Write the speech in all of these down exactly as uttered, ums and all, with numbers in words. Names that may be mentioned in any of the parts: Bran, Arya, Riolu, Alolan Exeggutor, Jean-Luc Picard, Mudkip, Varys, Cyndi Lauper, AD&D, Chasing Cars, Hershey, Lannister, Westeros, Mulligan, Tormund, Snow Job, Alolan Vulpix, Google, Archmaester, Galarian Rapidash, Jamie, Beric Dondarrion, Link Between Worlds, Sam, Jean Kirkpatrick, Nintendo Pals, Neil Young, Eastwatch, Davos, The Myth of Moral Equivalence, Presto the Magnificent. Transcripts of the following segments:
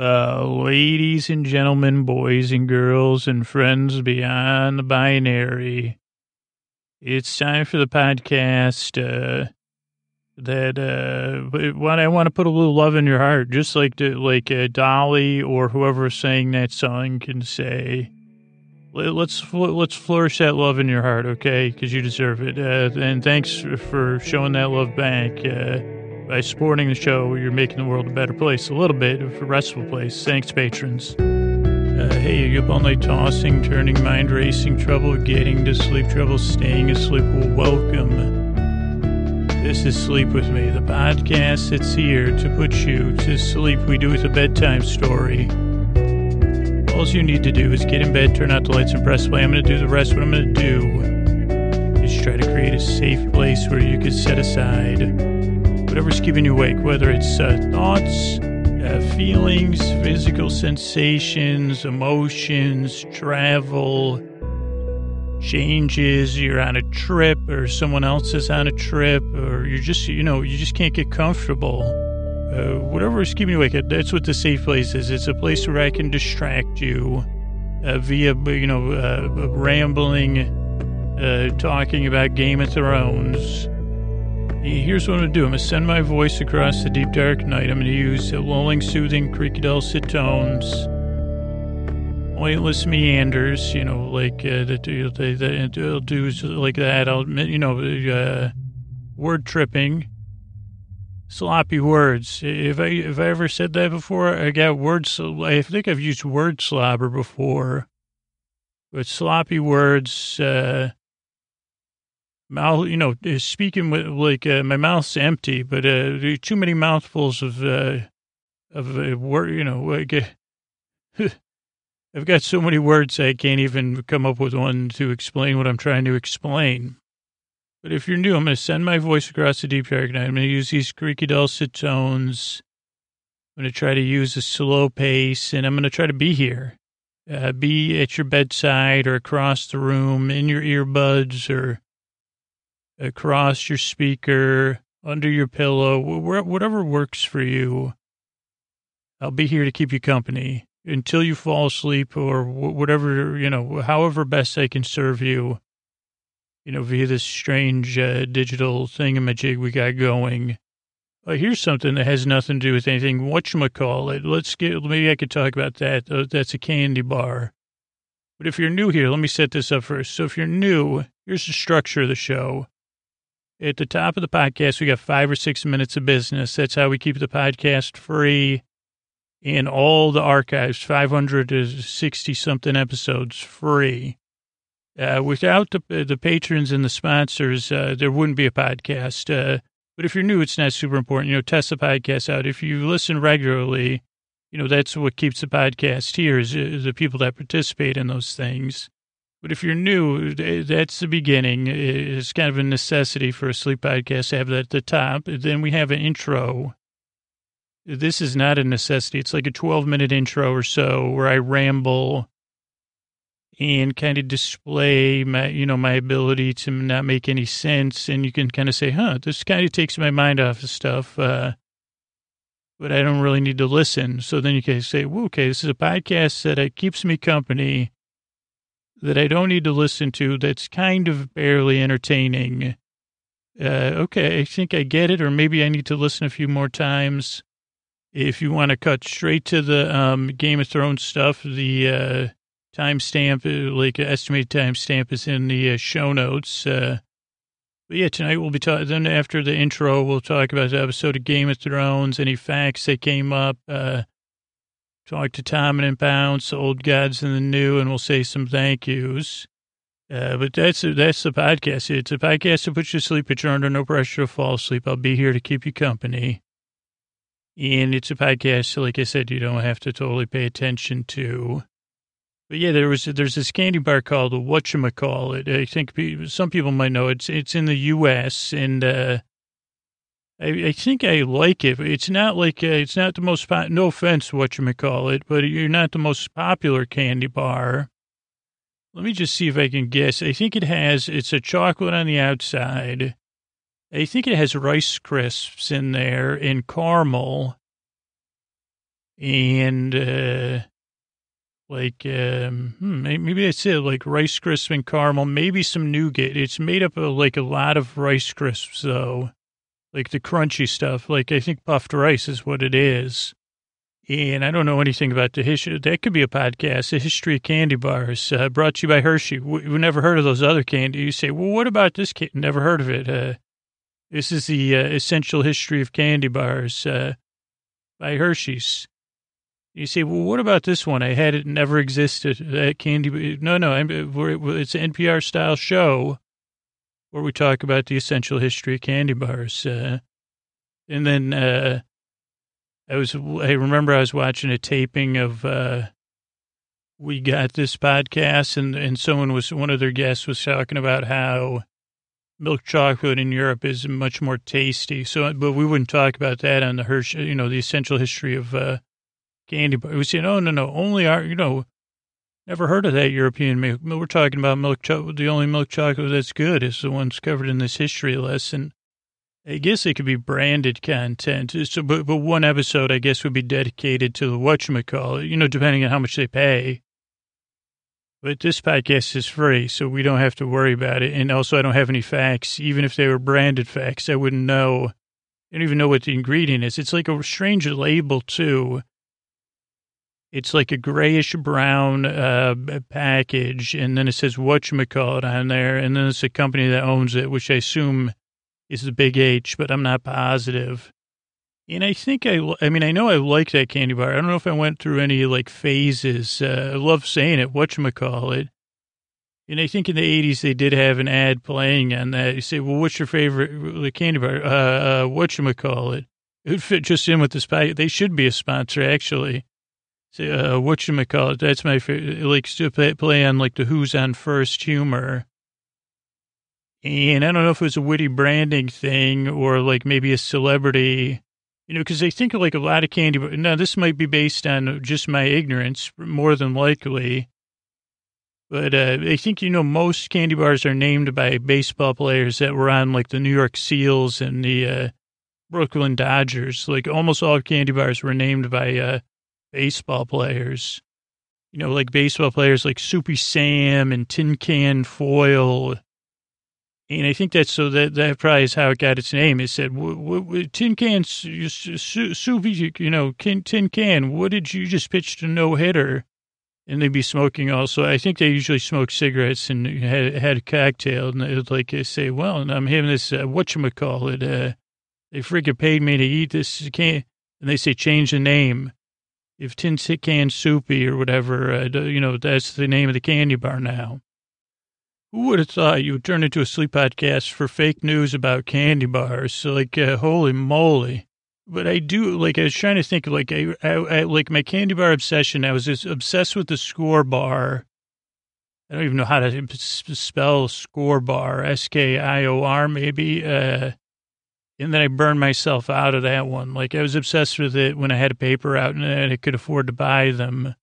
Uh, ladies and gentlemen, boys and girls, and friends beyond the binary, it's time for the podcast uh, that uh, what I want to put a little love in your heart, just like the, like uh, Dolly or whoever sang that song can say. Let's let's flourish that love in your heart, okay? Because you deserve it. Uh, and thanks for showing that love back. Uh, By supporting the show, you're making the world a better place, a little bit, a restful place. Thanks, patrons. Uh, hey, are you up all night tossing, turning, mind racing, trouble getting to sleep, trouble staying asleep? Well, welcome. This is Sleep With Me, the podcast that's here to put you to sleep. We do it with a bedtime story. All you need to do is get in bed, turn out the lights, and press play. I'm going to do the rest. What I'm going to do is try to create a safe place where you can set aside whatever's keeping you awake, whether it's uh, thoughts, uh, feelings, physical sensations, emotions, travel, changes, you're on a trip or someone else is on a trip, or you're just, you know, you just can't get comfortable. Uh, whatever's keeping you awake, that's what the safe place is. It's a place where I can distract you uh, via, you know, uh, rambling, uh, talking about Game of Thrones. Here's what I'm going to do. I'm going to send my voice across the deep, dark night. I'm going to use lulling, soothing, creaky, dulcet tones, pointless meanders, you know, like uh, that I'll do like that. I'll, you know, uh, word tripping, sloppy words. If I, if I ever said that before, I got words. I think I've used word slobber before, but sloppy words, uh, mouth, you know, speaking with like uh, my mouth's empty, but uh, too many mouthfuls of uh, of uh, word. You know, like, uh, I've got so many words I can't even come up with one to explain what I'm trying to explain. But if you're new, I'm going to send my voice across the deep dark night. I'm going to use these creaky, dulcet tones. I'm going to try to use a slow pace, and I'm going to try to be here, uh, be at your bedside or across the room, in your earbuds or across your speaker, under your pillow, whatever works for you. I'll be here to keep you company until you fall asleep or whatever, you know, however best I can serve you, you know, via this strange uh, digital thingamajig we got going. Uh, here's something that has nothing to do with anything. Whatchamacallit. Let's get, maybe I could talk about that. Uh, that's a candy bar. But if you're new here, let me set this up first. So if you're new, here's the structure of the show. At the top of the podcast, we got five or six minutes of business. That's how we keep the podcast free and all the archives, five hundred to sixty-something episodes, free. Uh, without the, the patrons and the sponsors, uh, there wouldn't be a podcast. Uh, but if you're new, it's not super important. You know, test the podcast out. If you listen regularly, you know, that's what keeps the podcast here is, is the people that participate in those things. But if you're new, that's the beginning. It's kind of a necessity for a sleep podcast to have that at the top. Then we have an intro. This is not a necessity. It's like a twelve-minute intro or so where I ramble and kind of display my, you know, my ability to not make any sense. And you can kind of say, huh, this kind of takes my mind off of stuff, uh, but I don't really need to listen. So then you can say, well, okay, this is a podcast that uh, keeps me company, that I don't need to listen to, that's kind of barely entertaining. Uh, okay, I think I get it, or maybe I need to listen a few more times. If you want to cut straight to the um, Game of Thrones stuff, the uh, timestamp, like estimated timestamp is in the uh, show notes. Uh, but yeah, tonight we'll be talking, then after the intro, we'll talk about the episode of Game of Thrones, any facts that came up, uh, talk to Tom and Pounce, old gods and the new, and we'll say some thank yous. Uh, but that's that's the podcast. It's a podcast to put you to sleep, but you're under no pressure to fall asleep. I'll be here to keep you company. And it's a podcast, so like I said, you don't have to totally pay attention to. But yeah, there was there's this candy bar called Whatchamacallit. I think people, some people might know it's it's in the U S and uh I, I think I like it. It's not like, uh, it's not the most, po- no offense, whatchamacallit, but you're not the most popular candy bar. Let me just see if I can guess. I think it has, it's a chocolate on the outside. I think it has Rice Crisps in there and caramel. and uh, like um, hmm, maybe that's it, like Rice Crisp and caramel, maybe some nougat. It's made up of like a lot of Rice Crisps though, like the crunchy stuff. Like I think puffed rice is what it is. And I don't know anything about the history. That could be a podcast, The History of Candy Bars, uh, brought to you by Hershey. We, we never heard of those other candy. You say, well, what about this candy? Never heard of it. Uh, this is the uh, Essential History of Candy Bars uh, by Hershey's. You say, well, what about this one? I had it, never existed. That candy. No, no, I'm, we're, it's an N P R-style show where we talk about the Essential History of Candy Bars. Uh, and then... Uh, I was, I remember I was watching a taping of, uh, we got this podcast and, and someone was, one of their guests was talking about how milk chocolate in Europe is much more tasty. So, but we wouldn't talk about that on the Hershey, you know, the Essential History of, uh, Candy Bar. We said, oh, no, no, only our, you know, never heard of that European milk. We're talking about milk chocolate. The only milk chocolate that's good is the ones covered in this history lesson. I guess it could be branded content. So, but, but one episode, I guess, would be dedicated to the whatchamacallit, you know, depending on how much they pay. But this podcast is free, so we don't have to worry about it. And also, I don't have any facts. Even if they were branded facts, I wouldn't know. I don't even know what the ingredient is. It's like a strange label, too. It's like a grayish-brown uh, package, and then it says whatchamacallit on there, and then it's a company that owns it, which I assume... is the big H, but I'm not positive. And I think I, I mean, I know I like that candy bar. I don't know if I went through any like phases. Uh, I love saying it, whatchamacallit. And I think in the eighties, they did have an ad playing on that. You say, well, what's your favorite candy bar? Uh, uh, whatchamacallit. It would fit just in with this packet. They should be a sponsor, actually. Say, uh, whatchamacallit. That's my favorite. Like to play on like the who's on first humor. And I don't know if it was a witty branding thing or like maybe a celebrity, you know, because they think of like a lot of candy. But now this might be based on just my ignorance, more than likely. But uh, I think, you know, most candy bars are named by baseball players that were on like the New York Seals and the uh, Brooklyn Dodgers. Like almost all candy bars were named by uh, baseball players, you know, like baseball players like Soupy Sam and Tin Can Foil. And I think that's so that that probably is how it got its name. It said, w- w- tin can, Soupy, you know, tin can, what did you just pitch to no hitter? And they'd be smoking also. I think they usually smoked cigarettes and had, had a cocktail. And it would like they say, well, I'm having this, uh, whatchamacallit. Uh, they freaking paid me to eat this can. And they say, change the name. If Tin Can Soupy or whatever, uh, you know, that's the name of the candy bar now. Who would have thought you would turn into a sleep podcast for fake news about candy bars? So like, uh, holy moly. But I do, like, I was trying to think, like, I, I, I like my candy bar obsession, I was just obsessed with the Score Bar. I don't even know how to spell Score Bar, S K I O R maybe. Uh, and then I burned myself out of that one. Like, I was obsessed with it when I had a paper out and I could afford to buy them.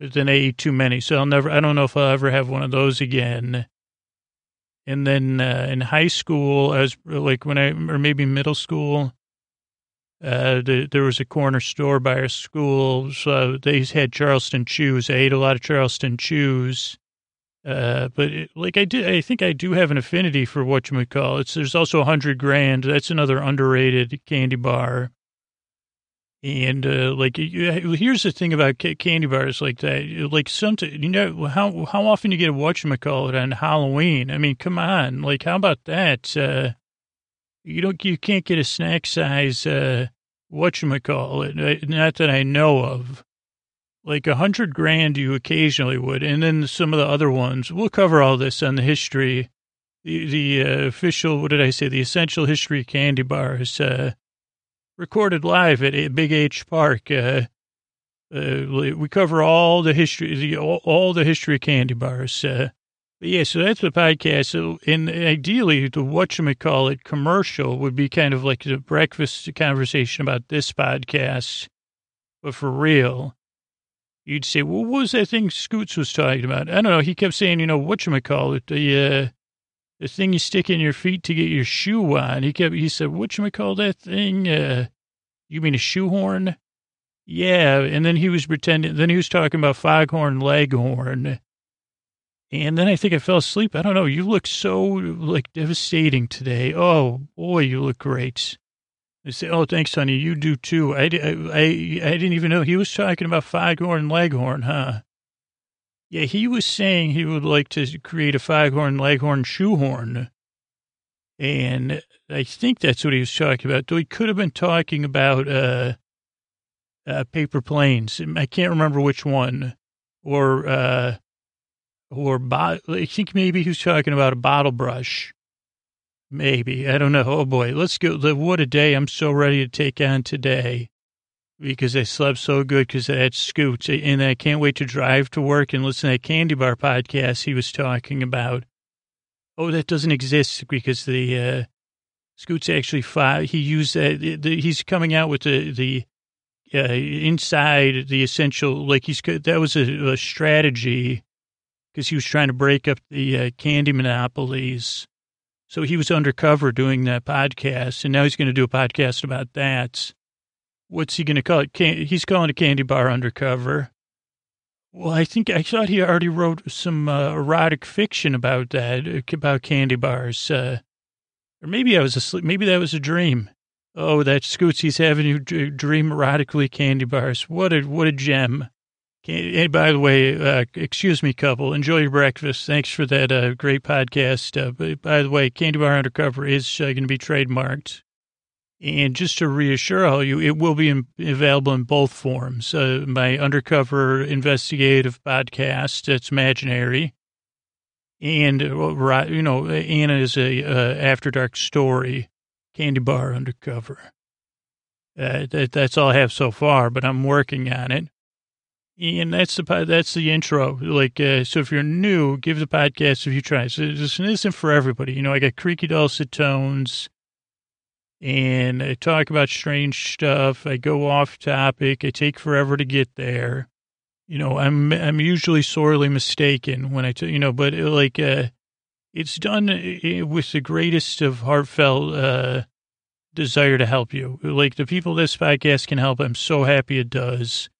But then I ate too many, so I'll never, I don't know if I'll ever have one of those again. And then uh, in high school, I was like when I, or maybe middle school, uh, the, there was a corner store by our school, so they had Charleston Chews. I ate a lot of Charleston Chews. Uh, but it, like I did, I think I do have an affinity for whatchamacallit. There's also one hundred grand. That's another underrated candy bar. And, uh, like, here's the thing about candy bars like that. Like, sometimes, you know, how how often you get a whatchamacallit on Halloween? I mean, come on. Like, how about that? Uh, you don't, you can't get a snack size uh, whatchamacallit, not that I know of. Like, a hundred grand you occasionally would. And then some of the other ones. We'll cover all this on the history, the, the uh, official, what did I say, the Essential History of Candy Bars, uh. Recorded live at Big H Park. Uh, uh, we cover all the history, the, all, all the history of candy bars. Uh, but yeah, so that's the podcast. And ideally, the whatchamacallit commercial would be kind of like the breakfast conversation about this podcast. But for real, you'd say, well, what was that thing Scoots was talking about? I don't know. He kept saying, you know, whatchamacallit, the... Uh, the thing you stick in your feet to get your shoe on. He kept, he said, whatchamacallit that thing? Uh, you mean a shoehorn? Yeah, and then he was pretending, then he was talking about Foghorn Leghorn. And then I think I fell asleep. I don't know. You look so, like, devastating today. Oh, boy, you look great. I say, oh, thanks, honey. You do, too. I, I, I, I didn't even know. He was talking about Foghorn Leghorn, huh? Yeah, he was saying he would like to create a Foghorn Leghorn shoehorn. And I think that's what he was talking about. Though he could have been talking about uh, uh, paper planes. I can't remember which one. Or... Uh, Or, bo- I think maybe he was talking about a bottle brush. Maybe. I don't know. Oh, boy. Let's go. What a day. I'm so ready to take on today because I slept so good because I had Scoots. And I can't wait to drive to work and listen to that candy bar podcast he was talking about. Oh, that doesn't exist because the uh, Scoots actually filed. He used that. The, the, he's coming out with the... the uh, inside the essential... Like, he's that was a, a strategy... because he was trying to break up the uh, candy monopolies. So he was undercover doing that podcast, and now he's going to do a podcast about that. What's he going to call it? Can- he's calling a candy bar undercover. Well, I think I thought he already wrote some uh, erotic fiction about that, about candy bars. Uh, or maybe I was asleep. Maybe that was a dream. Oh, that Scoots, he's having you d- dream erotically candy bars. What a what a gem. And by the way, uh, excuse me, couple, enjoy your breakfast. Thanks for that uh, great podcast. Uh, but by the way, Candy Bar Undercover is uh, going to be trademarked. And just to reassure all you, it will be in, available in both forms. Uh, my undercover investigative podcast, that's imaginary. And, uh, you know, Anna is a uh, After Dark story, Candy Bar Undercover. Uh, that, that's all I have so far, but I'm working on it. And that's the that's the intro. Like, uh, so if you're new, give the podcast if you try. So this isn't for everybody. You know, I got creaky dulcet tones, and I talk about strange stuff. I go off topic. I take forever to get there. You know, I'm I'm usually sorely mistaken when I t- you know, but it, like, uh, it's done with the greatest of heartfelt uh, desire to help you. Like the people this podcast can help. I'm so happy it does.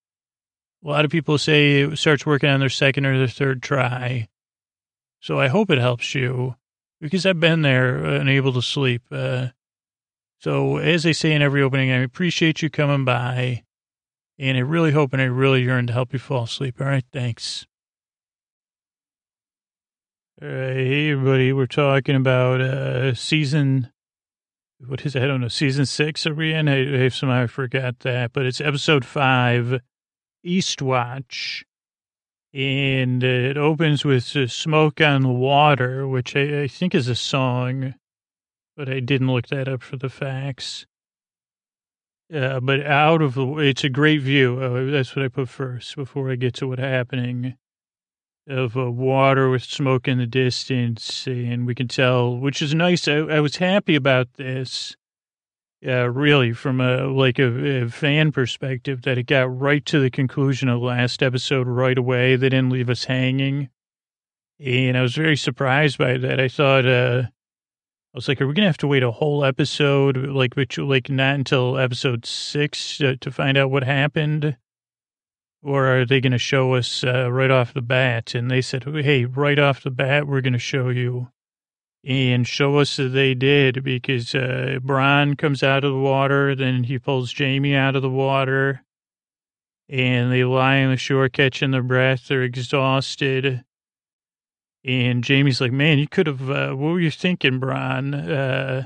A lot of people say it starts working on their second or their third try. So I hope it helps you because I've been there unable to sleep. Uh, so as I say in every opening, I appreciate you coming by. And I really hope and I really yearn to help you fall asleep. All right, thanks. All right, hey, everybody. We're talking about uh, season... What is it? I don't know. Season six are we in? I, I somehow forgot that. But it's episode five. Eastwatch, and uh, it opens with uh, Smoke on the Water, which I, I think is a song, but I didn't look that up for the facts. Uh, but out of the, it's a great view. Uh, that's what I put first before I get to what's happening, of uh, water with smoke in the distance, and we can tell, which is nice. I, I was happy about this. Uh, really, from a like a, a fan perspective, that it got right to the conclusion of the last episode right away. They didn't leave us hanging, and I was very surprised by that. I thought, uh, I was like, "Are we gonna have to wait a whole episode? Like, which, like, not until episode six uh, to find out what happened, or are they gonna show us uh, right off the bat?" And they said, "Hey, right off the bat, we're gonna show you." And show us that they did, because uh, Bronn comes out of the water, then he pulls Jamie out of the water, and they lie on the shore catching their breath. They're exhausted, and Jamie's like, "Man, you could have. Uh, what were you thinking, Bronn?" Uh,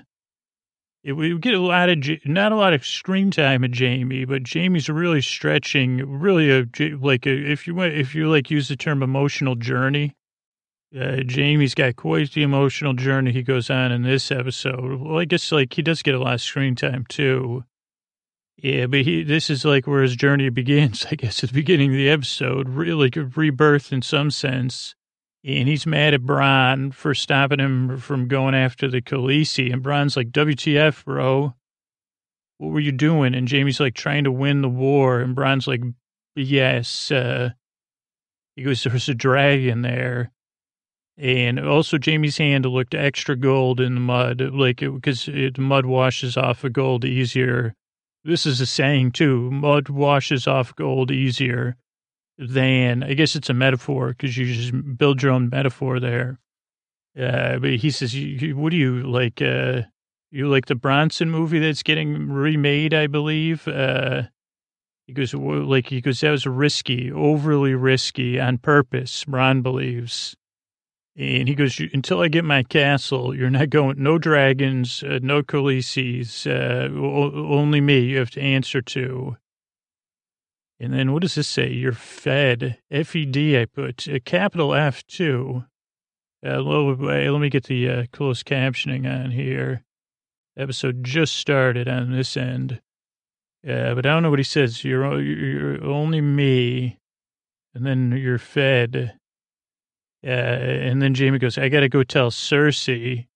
it, we get a lot of not a lot of screen time of Jamie, but Jamie's really stretching, really a, like a, if you if you like use the term emotional journey. Uh, Jamie's got quite the emotional journey he goes on in this episode. Well, I guess, like, he does get a lot of screen time, too. Yeah, but he this is, like, where his journey begins, I guess, at the beginning of the episode. Really good rebirth in some sense. And he's mad at Bronn for stopping him from going after the Khaleesi. And Bronn's like, W T F, bro. What were you doing? And Jamie's, like, trying to win the war. And Bronn's like, yes. Uh, he goes, there's a dragon there. And also, Jamie's hand looked extra gold in the mud, like, because the mud washes off the gold easier. This is a saying too, mud washes off gold easier than, I guess it's a metaphor because you just build your own metaphor there. Uh, but he says, you, you, what do you like? Uh, you like the Bronson movie that's getting remade, I believe. Uh, he goes, like, he goes, that was risky, overly risky on purpose, Bronn believes. And he goes, until I get my castle, you're not going, no dragons, uh, no Khaleesi's, uh, o- only me you have to answer to. And then what does this say? You're fed, F E D I put, a capital F too. Uh, let me get the uh, closed captioning on here. Episode just started on this end. Uh, but I don't know what he says. You're, you're only me, and then you're fed. Uh, and then Jamie goes, I got to go tell Cersei.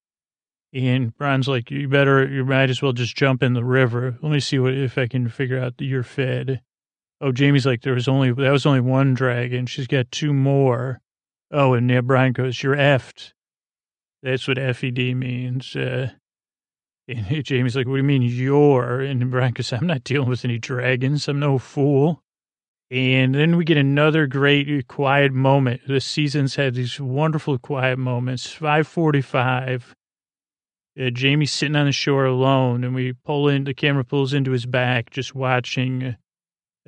And Bronn's like, you better, you might as well just jump in the river. Let me see what if I can figure out that you're fed. Oh, Jamie's like, there was only, that was only one dragon. She's got two more. Oh, and yeah, Bronn goes, you're effed. That's what F E D means. Uh, and Jamie's like, what do you mean you're? And Bronn goes, I'm not dealing with any dragons. I'm no fool. And then we get another great quiet moment. The season's had these wonderful quiet moments. five forty-five Uh, Jamie's sitting on the shore alone, and we pull in. The camera pulls into his back, just watching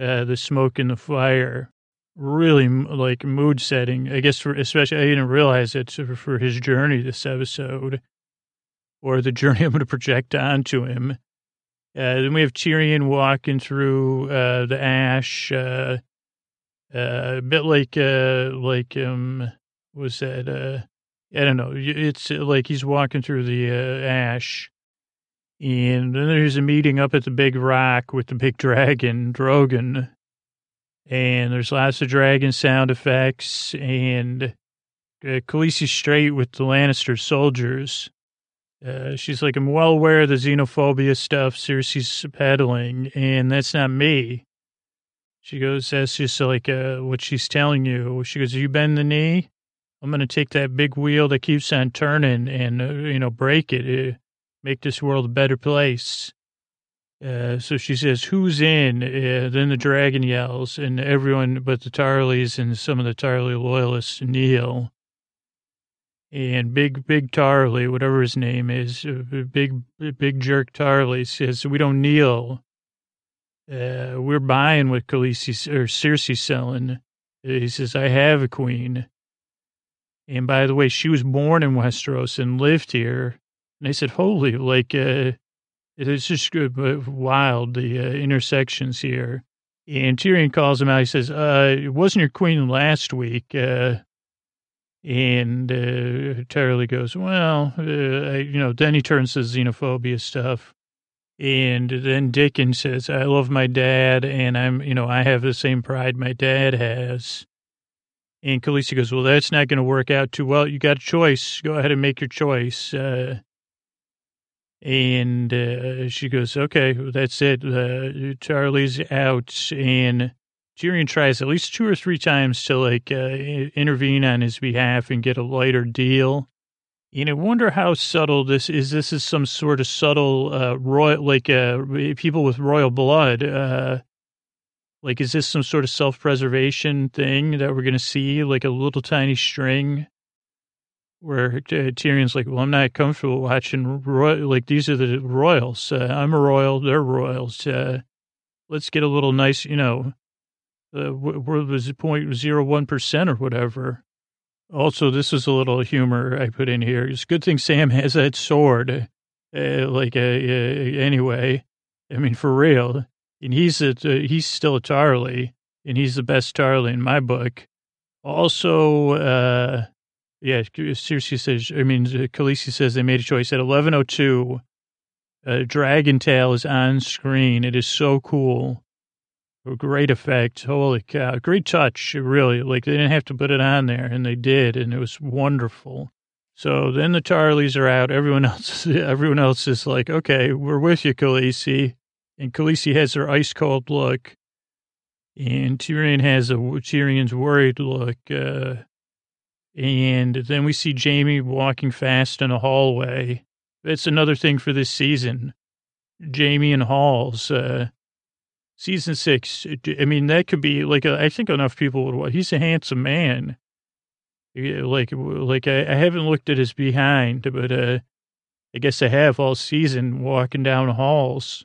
uh, the smoke and the fire. Really, like, mood setting. I guess, for, especially I didn't realize it for his journey this episode, or the journey I'm going to project onto him. Uh, then we have Tyrion walking through uh, the ash, uh, uh, a bit like, uh, like um, what was that? Uh, I don't know. It's like he's walking through the uh, ash. And then there's a meeting up at the big rock with the big dragon, Drogon. And there's lots of dragon sound effects. And uh, Khaleesi's straight with the Lannister soldiers. Uh, she's like, I'm well aware of the xenophobia stuff Cersei's peddling, and that's not me. She goes, that's just like uh, what she's telling you. She goes, you bend the knee, I'm going to take that big wheel that keeps on turning and, uh, you know, break it, uh, make this world a better place. Uh, so she says, who's in? Uh, then the dragon yells, and everyone but the Tarlys and some of the Tarly loyalists kneel. And big, big Tarly, whatever his name is, big, big jerk Tarly says, we don't kneel. Uh, we're buying what Khaleesi's or Cersei's selling. He says, I have a queen. And by the way, she was born in Westeros and lived here. And I said, holy, like, uh, it's just wild, the uh, intersections here. And Tyrion calls him out. He says, uh, it wasn't your queen last week. Uh, And uh, Tarly goes, well, uh, you know, then he turns to xenophobia stuff. And then Dickon says, I love my dad, and I'm, you know, I have the same pride my dad has. And Khaleesi goes, well, that's not going to work out too well. You got a choice. Go ahead and make your choice. Uh, and uh, she goes, okay, well, that's it. Uh, Tarly's out, and Tyrion tries at least two or three times to, like, uh, intervene on his behalf and get a lighter deal. And I wonder how subtle this is. This is some sort of subtle, uh, royal, like, uh, people with royal blood. Uh, like, is this some sort of self-preservation thing that we're going to see? Like a little tiny string where uh, Tyrion's like, well, I'm not comfortable watching, ro- like, these are the royals. Uh, I'm a royal, they're royals. Uh, let's get a little nice, you know. Uh, what was it, zero point zero one percent or whatever. Also, this is a little humor I put in here. It's a good thing Sam has that sword. Uh, like, uh, uh, anyway, I mean, for real. And he's a, uh, he's still a Tarly, and he's the best Tarly in my book. Also, uh, yeah, Cersei says, I mean, Khaleesi says they made a choice. At eleven oh two, uh, Dragon Tail is on screen. It is so cool. Great effect. Holy cow. Great touch, really. Like, they didn't have to put it on there, and they did, and it was wonderful. So then the Tarlys are out. Everyone else everyone else is like, okay, we're with you, Khaleesi. And Khaleesi has her ice-cold look, and Tyrion has a, Tyrion's worried look. Uh, and then we see Jamie walking fast in a hallway. That's another thing for this season. Jamie in halls, uh, Season six, I mean, that could be like, a, I think enough people would watch. He's a handsome man. Like, like I, I haven't looked at his behind, but uh, I guess I have all season walking down halls.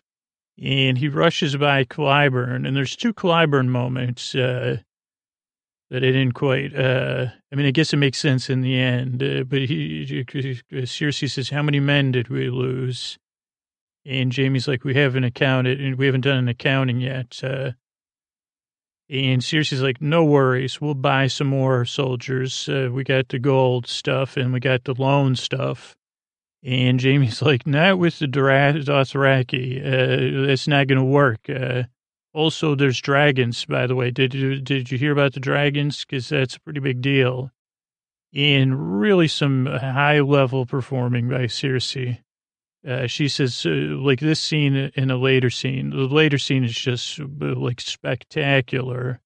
And he rushes by Clyburn, and there's two Clyburn moments uh, that I didn't quite, uh, I mean, I guess it makes sense in the end, uh, but he, he, Cersei says, how many men did we lose? And Jamie's like, we haven't accounted, and we haven't done an accounting yet. Uh, and Cersei's like, no worries, we'll buy some more soldiers. Uh, we got the gold stuff, and we got the loan stuff. And Jamie's like, not with the Dothraki. Uh, that's not going to work. Uh, also, there's dragons, by the way. Did you, did you hear about the dragons? Because that's a pretty big deal. And really some high-level performing by Cersei. Uh, she says, uh, like, this scene in a later scene. The later scene is just, like, spectacular.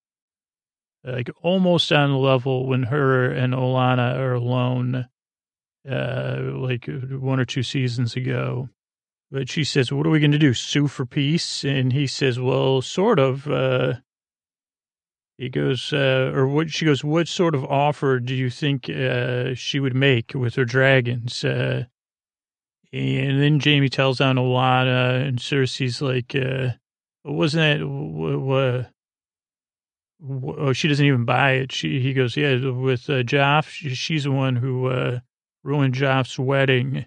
Like, almost on the level when her and Olanna are alone. Uh, like one or two seasons ago. But she says, what are we going to do, sue for peace? And he says, well, sort of. Uh, he goes, uh, or what? She goes, what sort of offer do you think uh, she would make with her dragons? Uh, and then Jamie tells on Olanna, and Cersei's like, uh, wasn't that, w- w- w- oh, she doesn't even buy it. She, he goes, yeah, with uh, Joff, she's the one who, uh, ruined Joff's wedding,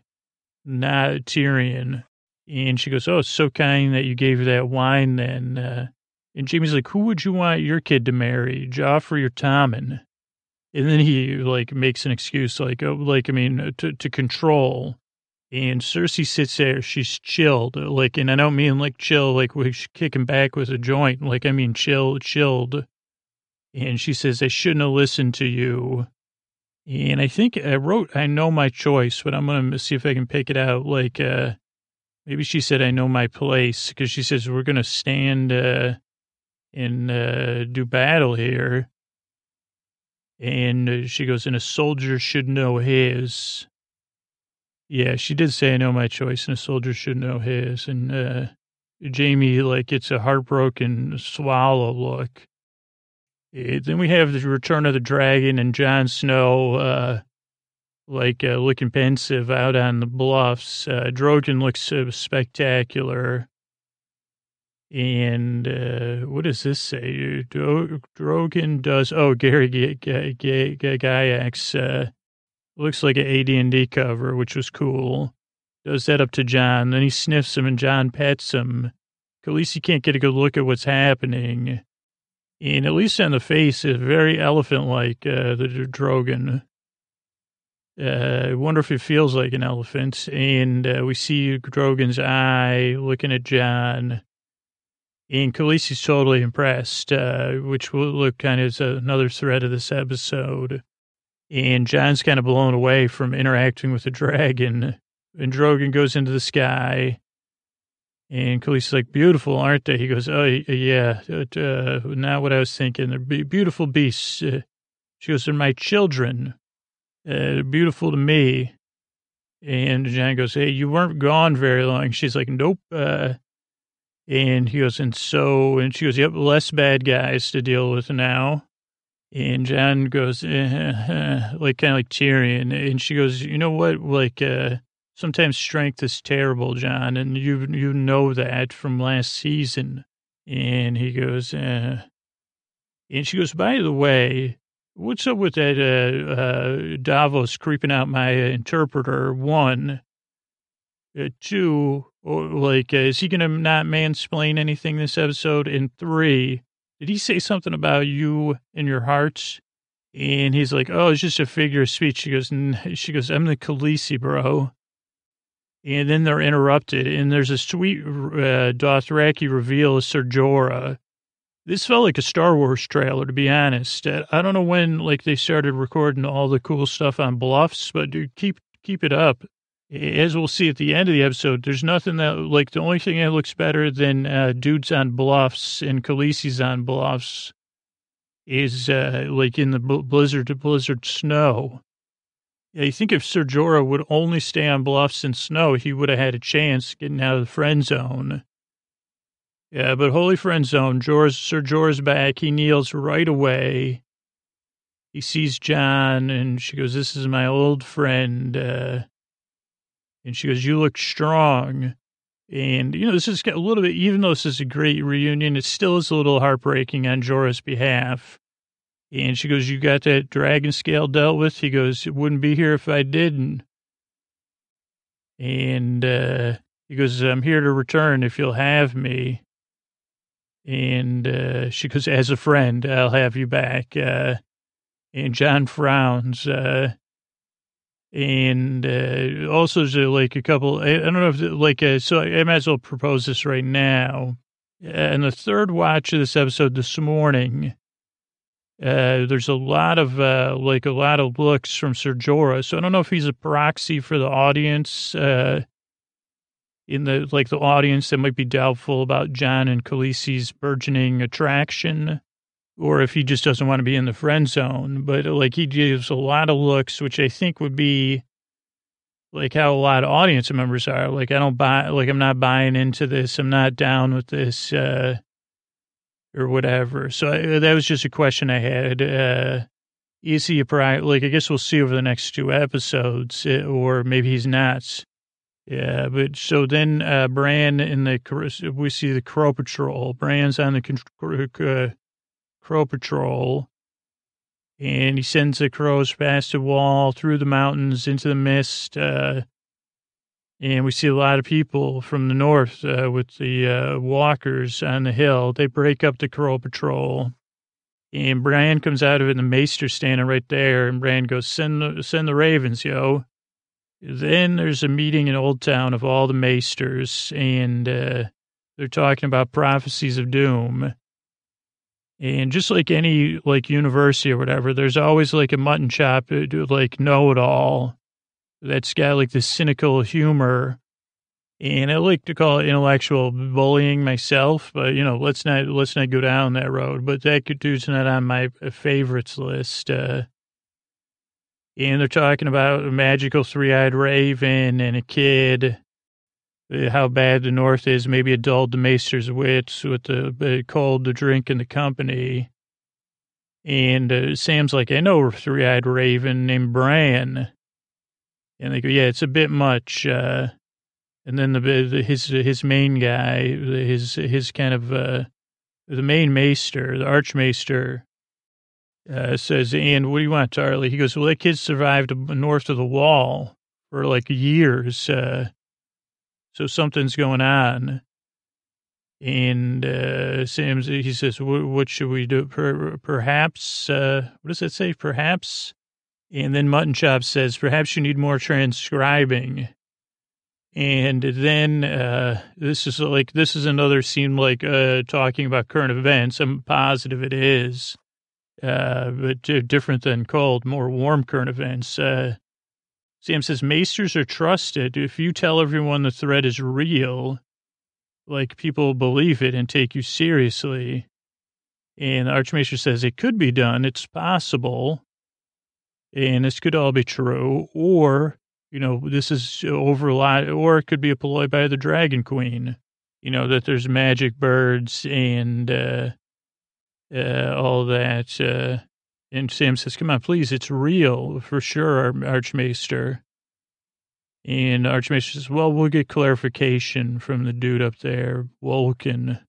not Tyrion. And she goes, oh, it's so kind that you gave her that wine then. Uh, and Jamie's like, who would you want your kid to marry, Joffrey or Tommen? And then he, like, makes an excuse, like, oh, like, I mean, to, to control. And Cersei sits there, she's chilled, like, and I don't mean, like, chill, like, we're kicking back with a joint. Like, I mean, chill, chilled. And she says, I shouldn't have listened to you. And I think I wrote, I know my choice, but I'm going to see if I can pick it out. Like, uh, maybe she said, I know my place, because she says, we're going to stand uh, and uh, do battle here. And she goes, and a soldier should know his. Yeah, she did say, I know my choice, and a soldier should know his. And uh, Jamie, like, it's a heartbroken swallow look. Then we have the Return of the Dragon and Jon Snow, uh, like, uh, looking pensive out on the bluffs. Uh, Drogon looks uh, spectacular. And uh, what does this say? Dro- Drogon does, oh, Gary G- G- G- G- Gygax, uh, looks like an A D and D cover, which was cool. Does that up to Jon. Then he sniffs him and Jon pets him. Khaleesi can't get a good look at what's happening. And at least on the face, it's very elephant-like, uh, the Drogon. Uh, I wonder if it feels like an elephant. And uh, we see Drogon's eye looking at Jon. And Khaleesi's totally impressed, uh, which will look kind of as another thread of this episode. And Jon's kind of blown away from interacting with the dragon. And Drogon goes into the sky. And Khaleesi's like, beautiful, aren't they? He goes, oh, yeah, uh, not what I was thinking. They're beautiful beasts. Uh, she goes, they're my children. Uh, they're beautiful to me. And Jon goes, hey, you weren't gone very long. She's like, nope. Uh, and he goes, and so, and she goes, yep, less bad guys to deal with now. And Jon goes, eh, like, kind of like Tyrion. And she goes, you know what, like, uh, sometimes strength is terrible, Jon, and you you know that from last season. And he goes, eh. And she goes, by the way, what's up with that uh, uh, Davos creeping out my interpreter? One, uh, two, or, like, uh, is he going to not mansplain anything this episode? And three, did he say something about you and your hearts? And he's like, oh, it's just a figure of speech. She goes, N-. she goes, I'm the Khaleesi, bro. And then they're interrupted, and there's a sweet uh, Dothraki reveal of Ser Jorah. This felt like a Star Wars trailer, to be honest. I don't know when, like, they started recording all the cool stuff on bluffs, but dude, keep keep it up. As we'll see at the end of the episode, there's nothing that, like, the only thing that looks better than uh, dudes on bluffs and Khaleesi's on bluffs is, uh, like, in the blizzard to blizzard snow. I think if Ser Jorah would only stay on bluffs and snow, he would have had a chance getting out of the friend zone. Yeah, but Holy Friend Zone, Jorah's, Sir Jorah's back. He kneels right away. He sees John, and she goes, this is my old friend. Uh, and she goes, you look strong. And, you know, this is a little bit, even though this is a great reunion, it still is a little heartbreaking on Jorah's behalf. And she goes, you got that dragon scale dealt with? He goes, it wouldn't be here if I didn't. And uh, he goes, I'm here to return if you'll have me. And uh, she goes, as a friend, I'll have you back. Uh, and John frowns. Uh, and uh, also, there's like a couple, I, I don't know if, like, uh, so I might as well propose this right now. And the third watch of this episode this morning, Uh, there's a lot of, uh, like a lot of looks from Ser Jorah. So I don't know if he's a proxy for the audience, uh, in the, like the audience that might be doubtful about Jon and Khaleesi's burgeoning attraction, or if he just doesn't want to be in the friend zone, but like he gives a lot of looks, which I think would be like how a lot of audience members are. Like, I don't buy, like, I'm not buying into this. I'm not down with this, uh, or whatever. So I, that was just a question I had. Uh, is he a pri- like, I guess we'll see over the next two episodes, or maybe he's not. Yeah, but so then uh, Bran in the, we see the Crow Patrol. Bran's on the uh, Crow Patrol, and he sends the crows past the wall, through the mountains, into the mist, uh, and we see a lot of people from the north uh, with the uh, walkers on the hill. They break up the Crow Patrol. And Bran comes out of it, and the Maester's standing right there. And Bran goes, send the, send the ravens, yo. Then there's a meeting in Old Town of all the Maesters. And uh, they're talking about prophecies of doom. And just like any, like, university or whatever, there's always, like, a mutton chop, like, know-it-all. That's got like the cynical humor, and I like to call it intellectual bullying myself, but you know, let's not, let's not go down that road, but that dude's not on my favorites list. Uh, and they're talking about a magical three-eyed raven and a kid, how bad the North is, maybe it dulled the Maester's wits with the, the cold, the drink, and the company. And uh, Sam's like, I know a three-eyed raven named Bran. And they go, yeah, it's a bit much. Uh, and then the, the his his main guy, his his kind of uh, the main Maester, the Archmaester, uh, says, "And what do you want, Tarly?" He goes, "Well, that kid survived north of the wall for like years, uh, so something's going on." And uh, Sam, he says, "What should we do? Per, perhaps uh, what does that say? Perhaps." And then Mutton Chop says, perhaps you need more transcribing. And then uh, this is like, this is another scene like uh, talking about current events. I'm positive it is, uh, but different than cold, more warm current events. Uh, Sam says, Maesters are trusted. If you tell everyone the threat is real, like people believe it and take you seriously. And Archmaester says, it could be done. It's possible. And this could all be true, or, you know, this is overlap, or it could be a ploy by the Dragon Queen, you know, that there's magic birds and uh, uh, all that. Uh, and Sam says, come on, please, it's real for sure, Archmaester. And Archmaester says, well, we'll get clarification from the dude up there, Wolken.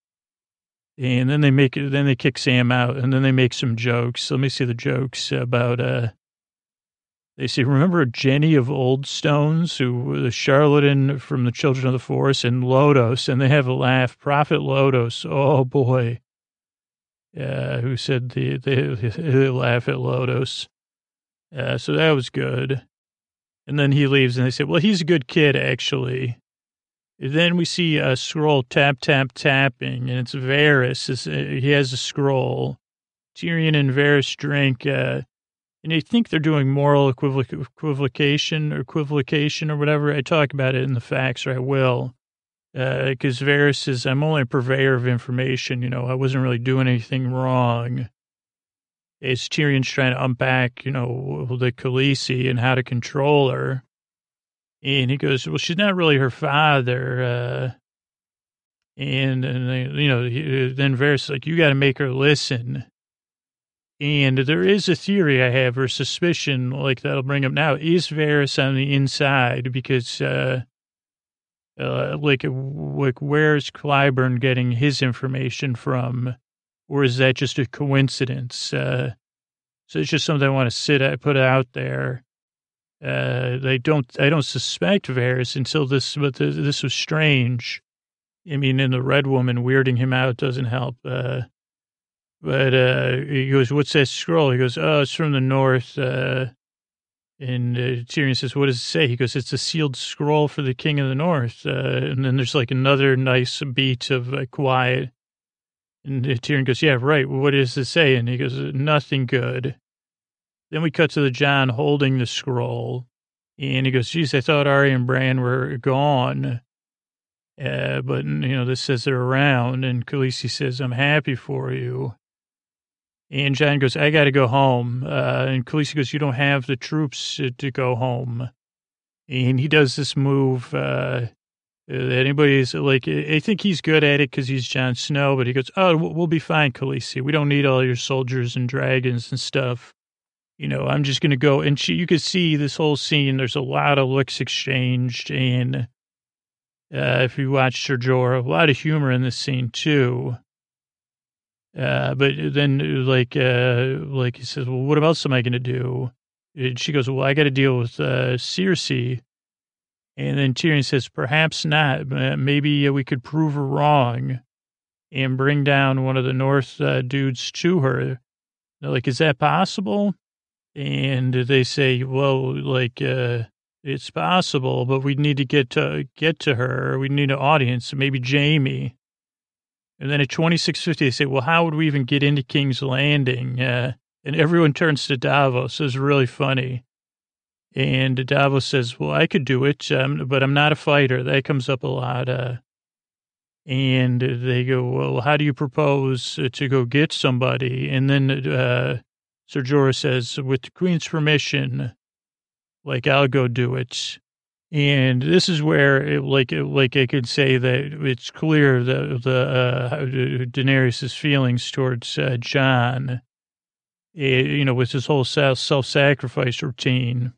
And then they make it, then they kick Sam out, and then they make some jokes. Let me see the jokes about, uh, they say, remember Jenny of Old Stones, who was a charlatan from the Children of the Forest, and Lodos, and they have a laugh. Prophet Lodos, oh boy, uh, who said the, they, they laugh at Lodos. Uh, so that was good. And then he leaves, and they say, well, he's a good kid, actually. And then we see a scroll tap, tap, tapping, and it's Varys. It's, uh, he has a scroll. Tyrion and Varys drink... Uh, And I think they're doing moral equivoc- equivocation or equivocation or whatever. I talk about it in the facts, or I will. Because uh, Varys says, I'm only a purveyor of information. You know, I wasn't really doing anything wrong. It's Tyrion's trying to unpack, you know, the Khaleesi and how to control her. And he goes, well, she's not really her father. Uh, And, and you know, then Varys like, you got to make her listen. And there is a theory I have, or suspicion, like that'll bring up now. Is Varys on the inside? Because, uh, uh, like, like, where's Clyburn getting his information from? Or is that just a coincidence? Uh, so it's just something I want to sit at, put out there. Uh, they don't, I don't suspect Varys until this, but the, this was strange. I mean, and the red woman weirding him out doesn't help. Uh, but, uh, he goes, what's that scroll? He goes, oh, it's from the north. Uh, and, uh, Tyrion says, what does it say? He goes, it's a sealed scroll for the king of the north. Uh, and then there's like another nice beat of uh, quiet. And Tyrion goes, yeah, right. What does it say? And he goes, nothing good. Then we cut to the Jon holding the scroll, and he goes, geez, I thought Arya and Bran were gone. Uh, but, you know, this says they're around, and Khaleesi says, I'm happy for you. And Jon goes, I got to go home. Uh, and Khaleesi goes, you don't have the troops to, to go home. And he does this move uh, that anybody's like, I think he's good at it because he's Jon Snow, but he goes, oh, we'll be fine, Khaleesi. We don't need all your soldiers and dragons and stuff. You know, I'm just going to go. And she, you can see this whole scene, there's a lot of looks exchanged. And uh, if you watched her, Jorah, a lot of humor in this scene, too. Uh, but then, like, uh, like he says, well, what else am I going to do? And she goes, well, I got to deal with uh, Cersei. And then Tyrion says, perhaps not. Maybe we could prove her wrong and bring down one of the North uh, dudes to her. They're like, is that possible? And they say, well, like, uh, it's possible, but we need to get to get to her. We need an audience, maybe Jamie. And then at twenty-six fifty, they say, well, how would we even get into King's Landing? Uh, and everyone turns to Davos. It's really funny. And Davos says, well, I could do it, um, but I'm not a fighter. That comes up a lot. Uh, and they go, well, how do you propose to go get somebody? And then... Uh, So Jorah says, with the queen's permission, like, I'll go do it. And this is where, it, like, it, like I could say that it's clear the, the uh, Daenerys' feelings towards uh, Jon, it, you know, with his whole self-sacrifice routine.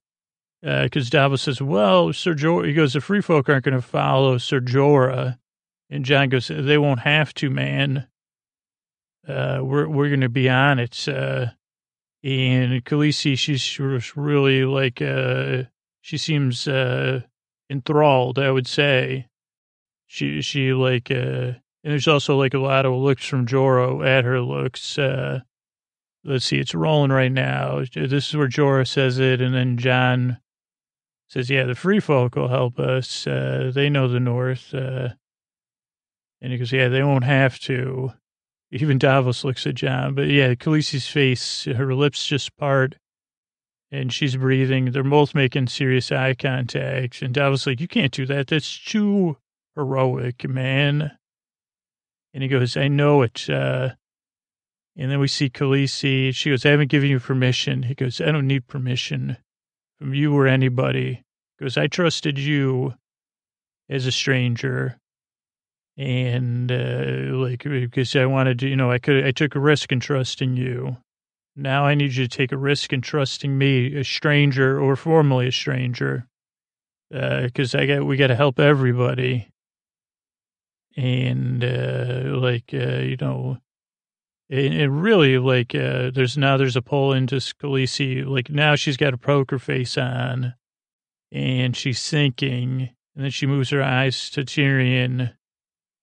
Because uh, Davos says, well, Sir Jorah, he goes, the free folk aren't going to follow Sir Jorah. And Jon goes, they won't have to, man. Uh, we're we're going to be on it. Uh, And Khaleesi, she's really like, uh, she seems, uh, enthralled, I would say. She, she like, uh, and there's also like a lot of looks from Jorah at her looks. Uh, let's see, it's rolling right now. This is where Jorah says it. And then Jon says, yeah, the free folk will help us. Uh, they know the North. Uh, and he goes, yeah, they won't have to. Even Davos looks at Jon, but yeah, Khaleesi's face, her lips just part, and she's breathing. They're both making serious eye contact, and Davos like, you can't do that. That's too heroic, man. And he goes, I know it. Uh, and then we see Khaleesi. She goes, I haven't given you permission. He goes, I don't need permission from you or anybody. He goes, I trusted you as a stranger. And, uh, like, because I wanted to, you know, I could, I took a risk in trusting you. Now I need you to take a risk in trusting me, a stranger or formerly a stranger. Uh, cause I got, we got to help everybody. And, uh, like, uh, you know, and, and really like, uh, there's now there's a pull into Khaleesi. Like now she's got a poker face on and she's thinking, and then she moves her eyes to Tyrion.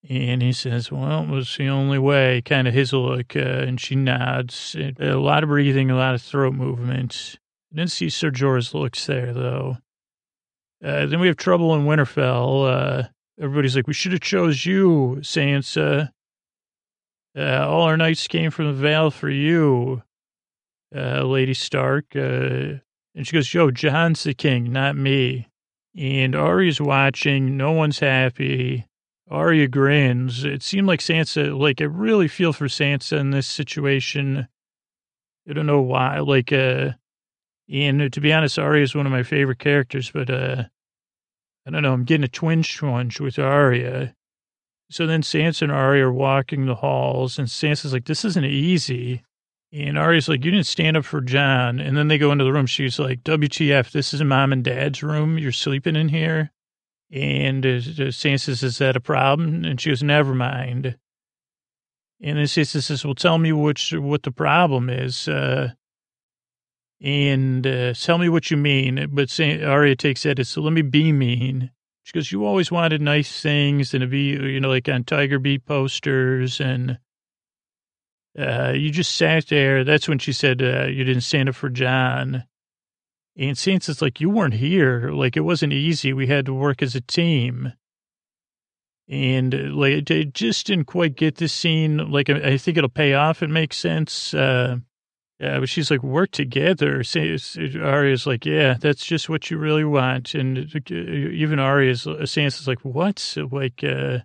And he says, well, it was the only way, kind of his look. Uh, and she nods. A lot of breathing, a lot of throat movements. I didn't see Ser Jorah's looks there, though. Uh, then we have trouble in Winterfell. Uh, everybody's like, we should have chose you, Sansa. Uh, all our knights came from the Vale for you, uh, Lady Stark. Uh, and she goes, yo, Jon's the king, not me. And Arya's watching. No one's happy. Arya grins. It seemed like Sansa, like, I really feel for Sansa in this situation. I don't know why, like, uh, and to be honest, Arya is one of my favorite characters, but, uh, I don't know, I'm getting a twinge twinge with Arya. So then Sansa and Arya are walking the halls, and Sansa's like, this isn't easy. And Arya's like, you didn't stand up for John. And then they go into the room. She's like, W T F, this is mom and dad's room. You're sleeping in here. And uh, Sansa says, is that a problem? And she goes, never mind. And then Sansa says, well, tell me which, what the problem is. Uh, and uh, tell me what you mean. But Arya takes that as, so let me be mean. She goes, you always wanted nice things and to be, you know, like on Tiger Beat posters and... Uh, you just sat there. That's when she said, uh, you didn't stand up for John. And Sansa's like, you weren't here. Like, it wasn't easy. We had to work as a team. And, like, I just didn't quite get this scene. Like, I think it'll pay off. It makes sense. Uh, uh, but she's like, work together. Arya's like, yeah, that's just what you really want. And even Arya's, Sansa's like, what? Like, uh,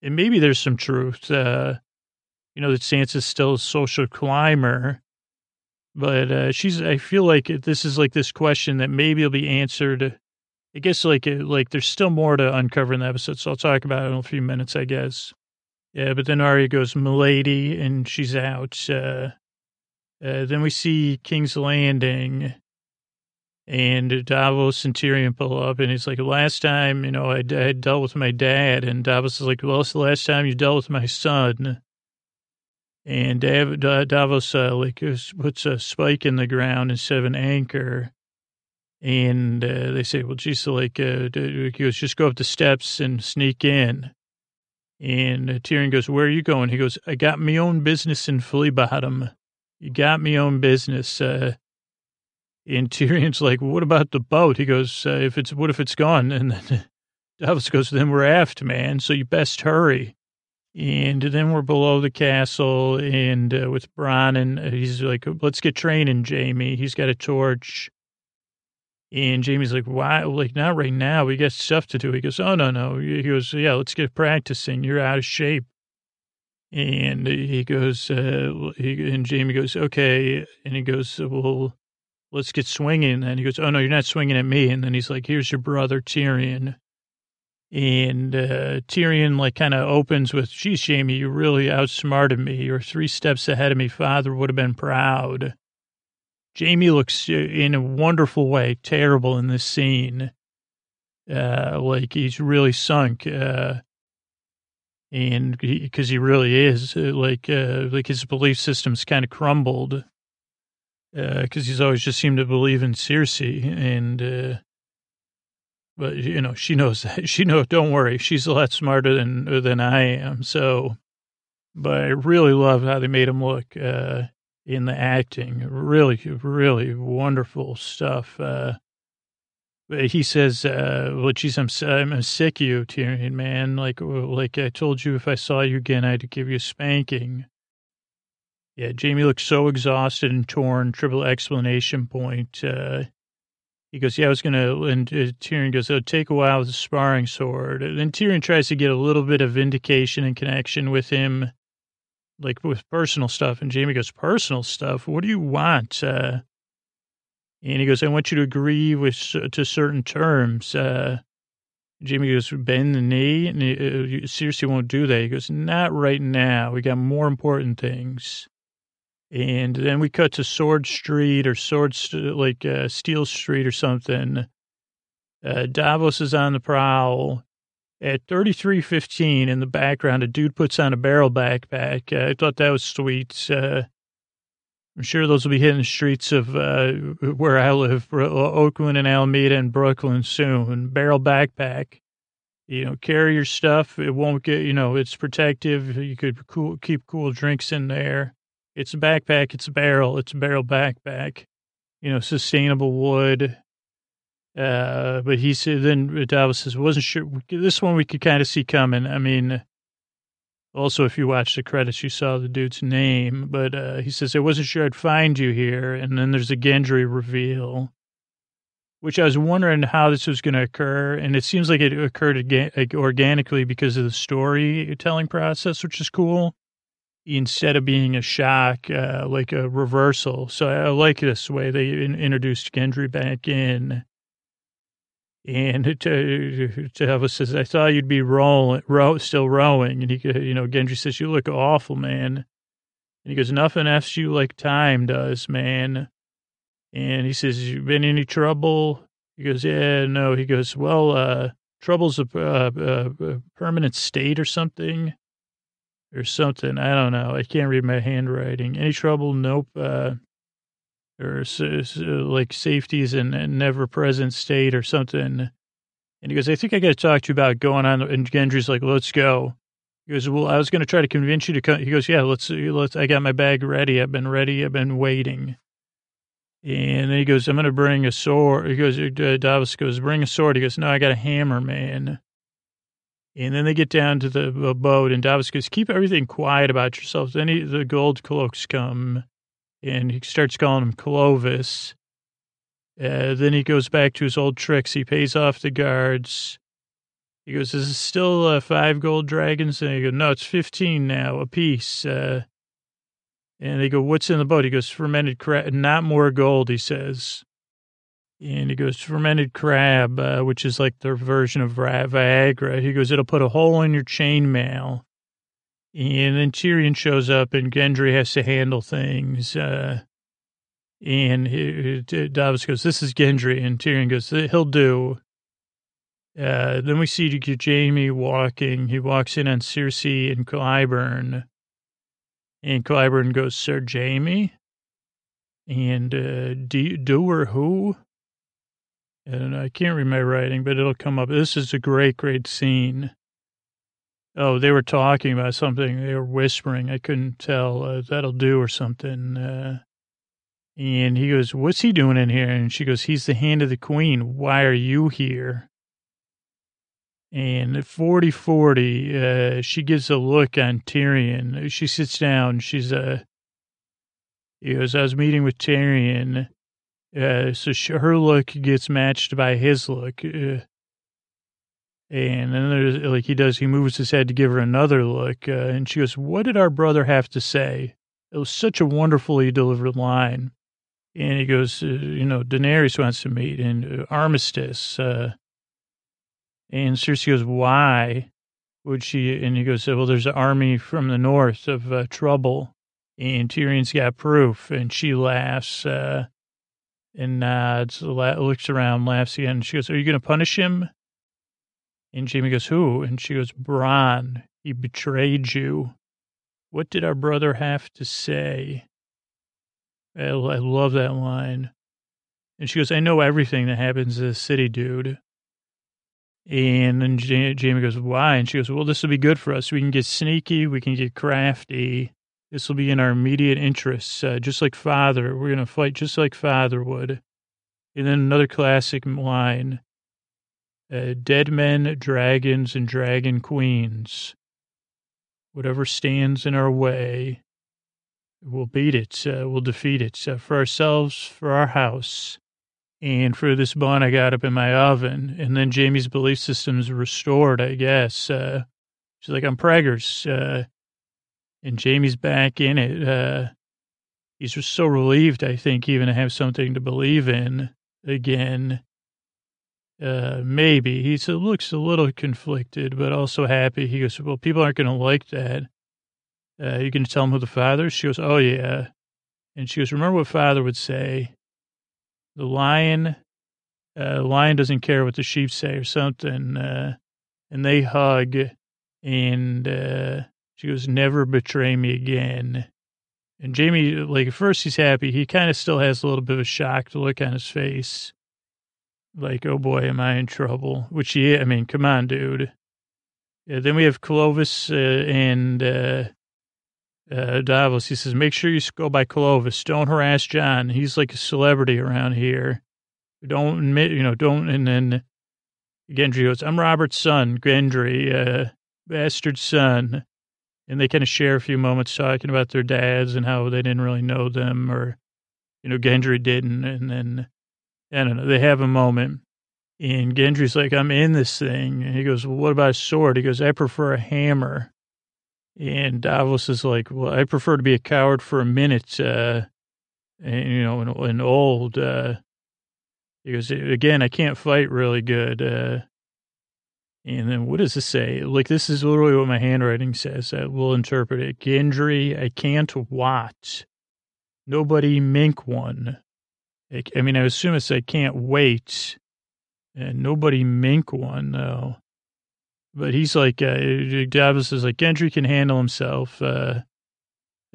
and maybe there's some truth, uh, you know, that Sansa's still a social climber, but uh, she's, I feel like this is like this question that maybe will be answered. I guess like, like there's still more to uncover in the episode. So I'll talk about it in a few minutes, I guess. Yeah. But then Arya goes, milady, and she's out. Uh, uh, then we see King's Landing, and Davos and Tyrion pull up, and he's like, last time, you know, I, I dealt with my dad. And Davos is like, well, it's the last time you dealt with my son. And Davos, uh, like, puts a spike in the ground instead of an anchor. And uh, they say, well, geez, so like, uh, he goes, just go up the steps and sneak in. And uh, Tyrion goes, where are you going? He goes, I got my own business in Fleabottom. You got my own business. Uh, and Tyrion's like, what about the boat? He goes, uh, if it's, what if it's gone? And then Davos goes, then we're aft, man. So you best hurry. And then we're below the castle, and uh, with Bronn, and he's like, let's get training, Jamie. He's got a torch. And Jamie's like, why? Like, not right now. We got stuff to do. He goes, oh, no, no. He goes, yeah, let's get practicing. You're out of shape. And he goes, uh, he, and Jamie goes, okay. And he goes, well, let's get swinging. And he goes, oh, no, you're not swinging at me. And then he's like, here's your brother, Tyrion. And uh, Tyrion, like, kind of opens with, geez, Jamie, you really outsmarted me. You're three steps ahead of me. Father would have been proud. Jamie looks, in a wonderful way, terrible in this scene. Uh, like, he's really sunk. Uh, and because he, he really is. Like, uh, like his belief system's kind of crumbled. Because uh, he's always just seemed to believe in Cersei. And... Uh, But, you know, she knows that. She knows, don't worry. She's a lot smarter than than I am. So, but I really love how they made him look uh, in the acting. Really, really wonderful stuff. Uh, but he says, uh, well, geez, I'm, I'm sick of you, Tyrion, man. Like, like I told you, if I saw you again, I'd give you a spanking. Yeah, Jamie looks so exhausted and torn, triple explanation point. Uh He goes, yeah, I was going to, and Tyrion goes, it'll take a while with the sparring sword. And then Tyrion tries to get a little bit of vindication and connection with him, like with personal stuff. And Jamie goes, personal stuff? What do you want? Uh, and he goes, I want you to agree with to certain terms. Uh, Jamie goes, bend the knee? And he, uh, you seriously won't do that. He goes, not right now. We got more important things. And then we cut to Sword Street or Sword, st- like uh, Steel Street or something. Uh, Davos is on the prowl. At thirty-three fifteen in the background, a dude puts on a barrel backpack. Uh, I thought that was sweet. Uh, I'm sure those will be hitting the streets of uh, where I live, Oakland and Alameda and Brooklyn soon. Barrel backpack. You know, carry your stuff. It won't get, you know, it's protective. You could cool, keep cool drinks in there. It's a backpack, it's a barrel, it's a barrel backpack, you know, sustainable wood. Uh, but he said, then Davos says, wasn't sure, this one we could kind of see coming. I mean, also, if you watched the credits, you saw the dude's name, but uh, he says, I wasn't sure I'd find you here. And then there's a Gendry reveal, which I was wondering how this was going to occur. And it seems like it occurred ag- organically because of the storytelling process, which is cool. Instead of being a shock, uh, like a reversal. So I like this way they in- introduced Gendry back in. And Davos says, I thought you'd be rolling, row, still rowing. And he, you know, Gendry says, you look awful, man. And he goes, nothing F's you like time does, man. And he says, you been in any trouble? He goes, yeah, no. He goes, well, uh, trouble's a, uh, a permanent state or something. Or something. I don't know. I can't read my handwriting. Any trouble? Nope. Uh, or so, so, like safety's in a never present state or something. And he goes, I think I got to talk to you about going on. And Gendry's like, let's go. He goes, well, I was going to try to convince you to come. He goes, yeah, let's, let's, I got my bag ready. I've been ready. I've been waiting. And then he goes, I'm going to bring a sword. He goes, uh, Davos goes, bring a sword. He goes, no, I got a hammer, man. And then they get down to the boat, and Davos goes, keep everything quiet about yourselves. Then he, the gold cloaks come. And he starts calling him Clovis. Uh, then he goes back to his old tricks. He pays off the guards. He goes, is it still uh, five gold dragons? And they go, no, it's fifteen now, a piece. Uh, and they go, what's in the boat? He goes, fermented crab, not more gold, he says. And he goes, fermented crab, uh, which is like their version of Viagra. He goes, it'll put a hole in your chainmail. And then Tyrion shows up, and Gendry has to handle things. Uh, and he, he, Davos goes, this is Gendry. And Tyrion goes, he'll do. Uh, then we see Jamie walking. He walks in on Cersei and Clyburn. And Clyburn goes, Sir Jamie? And uh, do, do or who? I don't know. I can't read my writing, but it'll come up. This is a great, great scene. Oh, they were talking about something. They were whispering. I couldn't tell. Uh, that'll do or something. Uh, and he goes, what's he doing in here? And she goes, he's the hand of the queen. Why are you here? And at forty forty, uh, she gives a look on Tyrion. She sits down. She's uh, he goes, I was meeting with Tyrion. Uh, so she, her look gets matched by his look. Uh, And then there's, like he does, he moves his head to give her another look. Uh, and she goes, what did our brother have to say? It was such a wonderfully delivered line. And he goes, uh, you know, Daenerys wants to meet and uh, Armistice. Uh, and Cersei goes, why would she? And he goes, well, there's an army from the north of uh, trouble. And Tyrion's got proof. And she laughs uh, and nods, looks around, laughs again. And she goes, are you going to punish him? And Jamie goes, who? And she goes, Bronn, he betrayed you. What did our brother have to say? I, I love that line. And she goes, I know everything that happens in the city, dude. And then Jamie goes, why? And she goes, well, this will be good for us. We can get sneaky. We can get crafty. This will be in our immediate interests, uh, just like Father. We're going to fight just like Father would. And then another classic line. Uh, dead men, dragons, and dragon queens. Whatever stands in our way, we'll beat it. Uh, we'll defeat it uh, for ourselves, for our house, and for this bun I got up in my oven. And then Jamie's belief system's restored, I guess. Uh, she's like, I'm preggers. Uh, and Jamie's back in it. Uh, he's just so relieved, I think, even to have something to believe in again. Uh, maybe. He looks a little conflicted, but also happy. He goes, well, people aren't going to like that. Uh, you can tell them who the father is? She goes, oh, yeah. And she goes, remember what Father would say? The lion, uh, lion doesn't care what the sheep say or something. Uh, and they hug. And uh, she goes, never betray me again. And Jamie, like, at first he's happy. He kind of still has a little bit of a shocked look on his face. Like, oh boy, am I in trouble? Which, yeah, I mean, come on, dude. Yeah, then we have Clovis uh, and uh, uh, Davos. He says, make sure you go by Clovis. Don't harass John. He's like a celebrity around here. Don't admit, you know, don't. And then Gendry goes, I'm Robert's son, Gendry, uh, bastard's son. And they kind of share a few moments talking about their dads and how they didn't really know them or, you know, Gendry didn't. And then. I don't know. They have a moment, and Gendry's like, I'm in this thing. And he goes, well, what about a sword? He goes, I prefer a hammer. And Davos is like, well, I prefer to be a coward for a minute, uh, and, you know, and, and old. Uh, He goes, again, I can't fight really good. Uh, and then what does this say? Like, this is literally what my handwriting says. I will interpret it. Gendry, I can't watch. Nobody mink one. I, I mean, I assume it's I can't wait. And nobody mink one, though. But he's like, uh, Davos is like, Gendry can handle himself. Uh,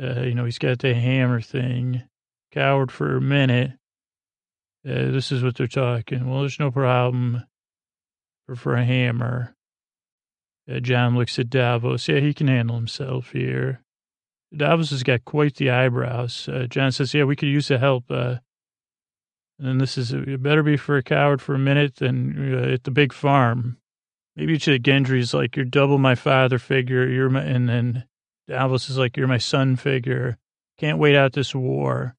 uh, you know, he's got the hammer thing. Cowered for a minute. Uh, this is what they're talking. Well, there's no problem for, for a hammer. Uh, John looks at Davos. Yeah, he can handle himself here. Davos has got quite the eyebrows. Uh, John says, yeah, we could use the help. Uh, and this is, it better be for a coward for a minute than uh, at the big farm. Maybe it's like Gendry's like, you're double my father figure. You're my, and then Davos is like, you're my son figure. Can't wait out this war.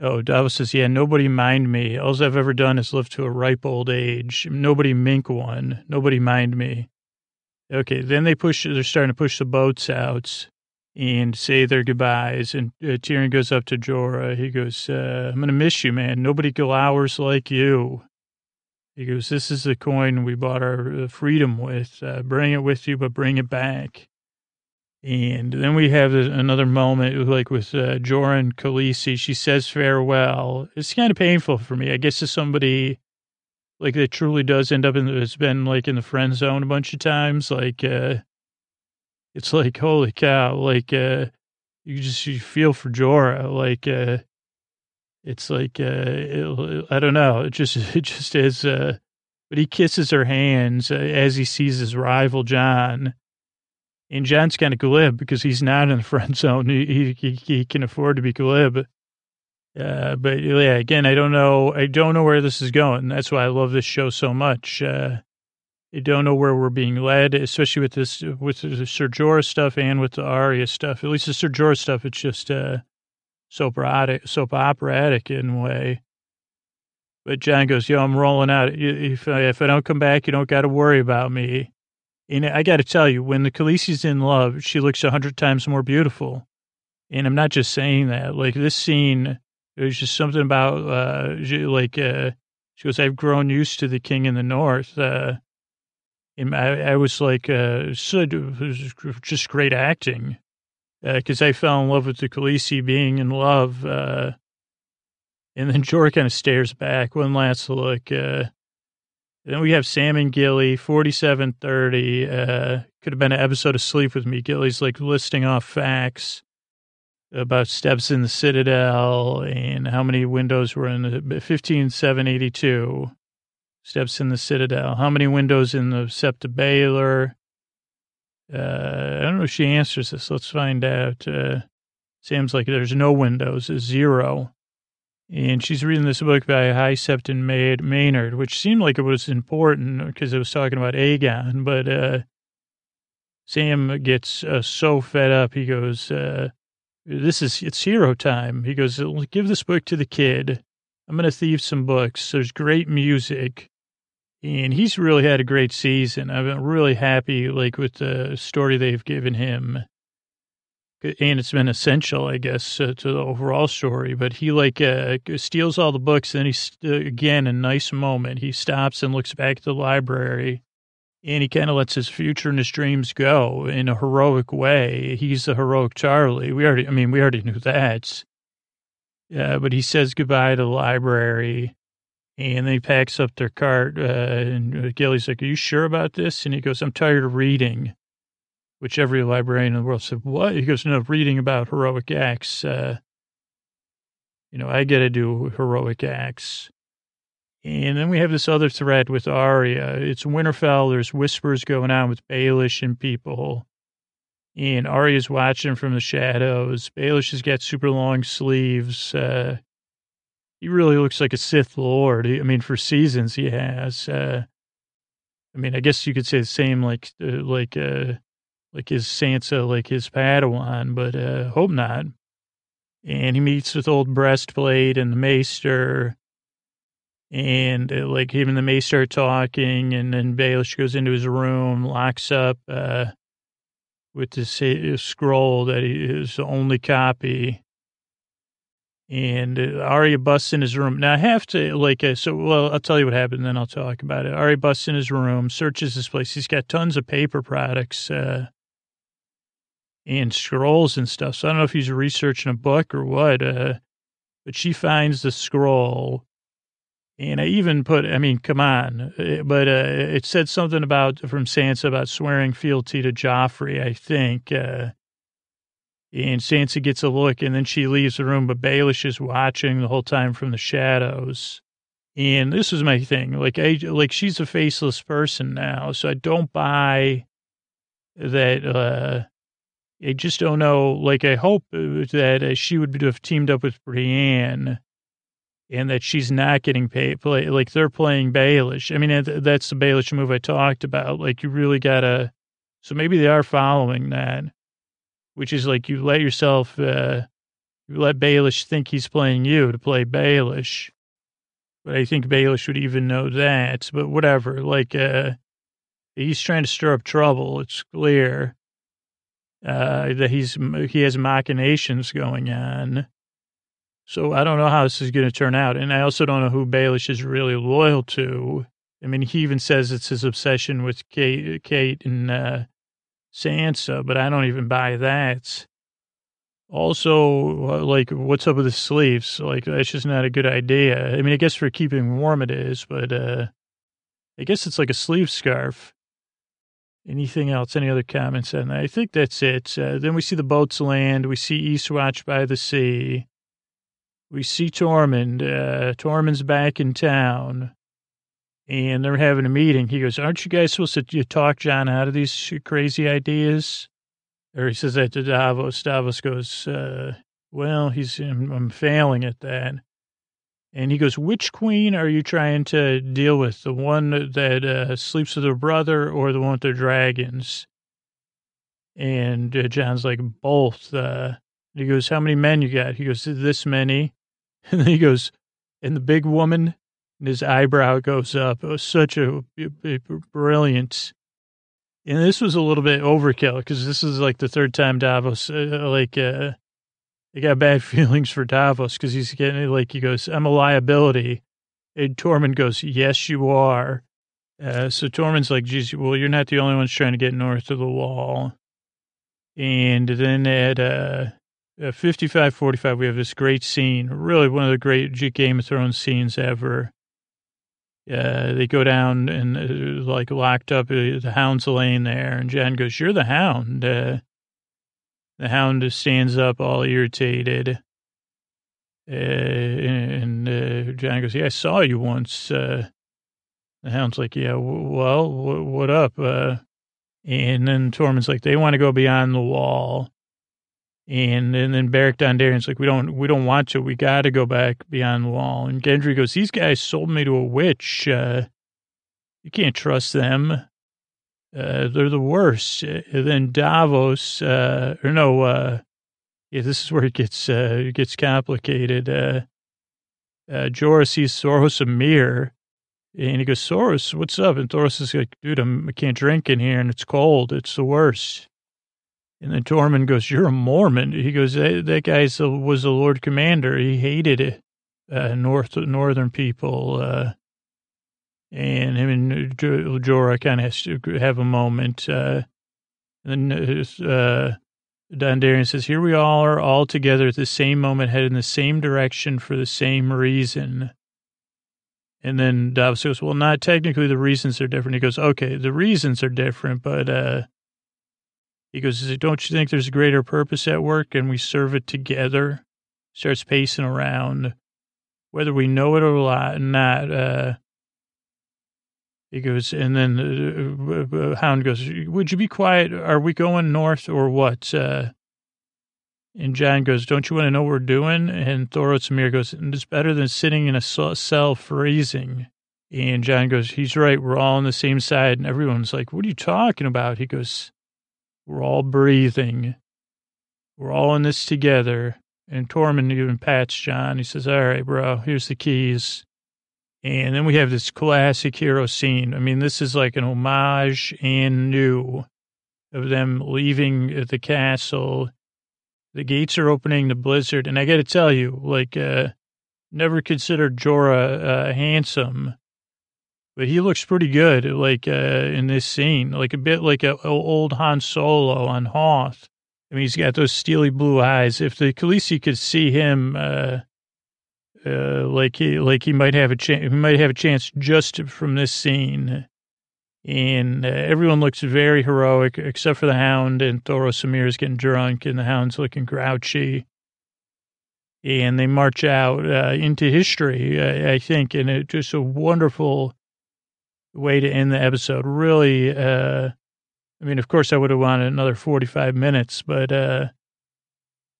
Oh, Davos says, yeah, nobody mind me. All I've ever done is live to a ripe old age. Nobody mink one. Nobody mind me. Okay, then they push, they're starting to push the boats out and say their goodbyes. And uh, Tyrion goes up to Jorah. He goes, uh, I'm going to miss you, man. Nobody glowers like you. He goes, this is the coin we bought our freedom with. Uh, bring it with you, but bring it back. And then we have another moment, like with uh, Jorah and Khaleesi. She says farewell. It's kind of painful for me. I guess as somebody, like, that truly does end up in, the, it's been, like, in the friend zone a bunch of times. Like, uh, it's like, holy cow. Like, uh, you just you feel for Jorah. Like, uh, it's like, uh, it, I don't know. It just, it just is. Uh, but he kisses her hands uh, as he sees his rival, Jon. And Jon's kind of glib because he's not in the friend zone. He he, he can afford to be glib. Uh, but yeah, again, I don't know. I don't know where this is going. That's why I love this show so much. Uh, I don't know where we're being led, especially with this, with the Ser Jorah stuff and with the Arya stuff. At least the Ser Jorah stuff, it's just uh, soap operatic, soap operatic in a way. But Jon goes, "Yo, I'm rolling out. If I, if I don't come back, you don't got to worry about me." And I got to tell you, when the Khaleesi's in love, she looks a hundred times more beautiful. And I'm not just saying that. Like, this scene, it was just something about, uh, like, uh, she goes, I've grown used to the king in the north. Uh, and I, I was like, uh, so, just great acting. Because uh, I fell in love with the Khaleesi being in love. Uh, and then Jorah kind of stares back. One last look. Uh, Then we have Sam and Gilly, forty-seven thirty. Uh, could have been an episode of Sleep With Me. Gilly's like listing off facts about steps in the Citadel and how many windows were in the fifteen seven eighty-two steps in the Citadel. How many windows in the Septa Baylor? Uh, I don't know if she answers this. Let's find out. Uh, Sam's like, there's no windows. It's zero. And she's reading this book by High Septon Maynard, which seemed like it was important because it was talking about Aegon. But uh, Sam gets uh, so fed up. He goes, uh, this is, it's hero time. He goes, give this book to the kid. I'm going to thieve some books. There's great music. And he's really had a great season. I've been really happy, like, with the story they've given him. And it's been essential, I guess, uh, to the overall story. But he, like, uh, steals all the books. And then he, uh, again, a nice moment. He stops and looks back at the library. And he kind of lets his future and his dreams go in a heroic way. He's the heroic Tarly. We already, I mean, we already knew that. Uh, but he says goodbye to the library. And then he packs up their cart. Uh, and Gilly's like, are you sure about this? And he goes, I'm tired of reading. Which every librarian in the world said, what? He goes, no, reading about heroic acts. Uh, you know, I got to do heroic acts. And then we have this other thread with Arya. It's Winterfell. There's whispers going on with Baelish and people. And Arya's watching from the shadows. Baelish has got super long sleeves. Uh, he really looks like a Sith Lord. I mean, for seasons he has. Uh, I mean, I guess you could say the same, like, uh, like, uh, like his Sansa, like his Padawan, but uh, hope not. And he meets with old Breastplate and the Maester, and uh, like him and the Maester are talking, and then Baelish goes into his room, locks up uh, with this uh, scroll that is the only copy. And Arya busts in his room. Now, I have to, like, uh, so, well, I'll tell you what happened, and then I'll talk about it. Arya busts in his room, searches this place. He's got tons of paper products uh, and scrolls and stuff. So I don't know if he's researching a book or what, uh, but she finds the scroll. And I even put, I mean, come on. But uh, it said something about, from Sansa, about swearing fealty to Joffrey, I think. Uh And Sansa gets a look, and then she leaves the room, but Baelish is watching the whole time from the shadows. And this is my thing. Like, I, like she's a faceless person now, so I don't buy that. Uh, I just don't know. Like, I hope that she would have teamed up with Brienne and that she's not getting paid. Play, like, they're playing Baelish. I mean, that's the Baelish move I talked about. Like, you really got to. So maybe they are following that. Which is like you let yourself, uh, you let Baelish think he's playing you to play Baelish. But I think Baelish would even know that. But whatever, like uh, he's trying to stir up trouble. It's clear uh, that he's he has machinations going on. So I don't know how this is going to turn out, and I also don't know who Baelish is really loyal to. I mean, he even says it's his obsession with Kate, Kate and. Uh, Sansa, but I don't even buy that. Also, like, what's up with the sleeves? Like, that's just not a good idea. I mean, I guess for keeping warm it is, but uh, I guess it's like a sleeve scarf. Anything else? Any other comments on that? I think that's it. Uh, then we see the boats land. We see Eastwatch by the sea. We see Tormund. Uh, Tormund's back in town. And they're having a meeting. He goes, aren't you guys supposed to talk John out of these crazy ideas? Or he says that to Davos. Davos goes, uh, well, he's I'm, I'm failing at that. And he goes, which queen are you trying to deal with? The one that uh, sleeps with her brother or the one with the dragons? And uh, John's like, both. Uh, he goes, how many men you got? He goes, this many. And then he goes, and the big woman? And his eyebrow goes up. It was such a, a, a brilliant. And this was a little bit overkill because this is like the third time Davos, uh, like, uh, I got bad feelings for Davos because he's getting, like, he goes, I'm a liability. And Tormund goes, yes, you are. Uh, so Tormund's like, geez, well, you're not the only ones trying to get north of the wall. And then at uh, fifty-five forty-five, we have this great scene, really one of the great Game of Thrones scenes ever. Uh, they go down and uh, like locked up uh, the hound's laying there, and John goes, "You're the hound." Uh, the hound stands up, all irritated, uh, and uh, John goes, "Yeah, I saw you once." Uh, the hound's like, "Yeah, w- well, w- what up?" Uh, and then Tormund's like, "They want to go beyond the wall," and and then Beric Dondarrion's like, "We don't, we don't want to. We got to go back beyond the wall." And Gendry goes, "These guys sold me to a witch. Uh, you can't trust them. Uh, they're the worst." And then Davos, uh, or no, uh, yeah, this is where it gets uh, it gets complicated. Uh, uh, Jorah sees Thoros of Myr, and he goes, "Thoros, what's up?" And Thoros is like, "Dude, I'm, I can't drink in here, and it's cold. It's the worst." And then Tormund goes, "You're a Mormon." He goes, that, that guy was the Lord Commander. He hated it, uh, North Northern people. Uh, and him and Jorah kind of has to have a moment. Uh, and then uh, Dondarrion says, "Here we all are all together at the same moment, headed in the same direction for the same reason." And then Davos goes, "Well, not technically. The reasons are different." He goes, "Okay, the reasons are different, but..." Uh, He goes, "Don't you think there's a greater purpose at work and we serve it together?" Starts pacing around, whether we know it or not. Uh, he goes, and then the uh, hound goes, "Would you be quiet? Are we going north or what?" Uh, and John goes, "Don't you want to know what we're doing?" And Thoros of Myr goes, "It's better than sitting in a cell freezing." And John goes, "He's right. We're all on the same side." And everyone's like, "What are you talking about?" He goes, "We're all breathing. We're all in this together." And Tormund even pats John. He says, "All right, bro, here's the keys." And then we have this classic hero scene. I mean, this is like an homage and new of them leaving the castle The gates are opening to Blizzard, and I got to tell you, like, uh, never considered Jorah uh, handsome, but he looks pretty good, like, uh, in this scene, like a bit like a, a old Han Solo on Hoth. I mean, he's got those steely blue eyes. If the Khaleesi could see him, uh, uh, like he, like he might have a chance. He might have a chance just from this scene. And uh, everyone looks very heroic, except for the Hound, and Thoros of Myr is getting drunk, and the Hound's looking grouchy. And they march out uh, into history, I, I think, and it's just a wonderful way to end the episode. Really, uh, I mean, of course, I would have wanted another forty-five minutes, but uh,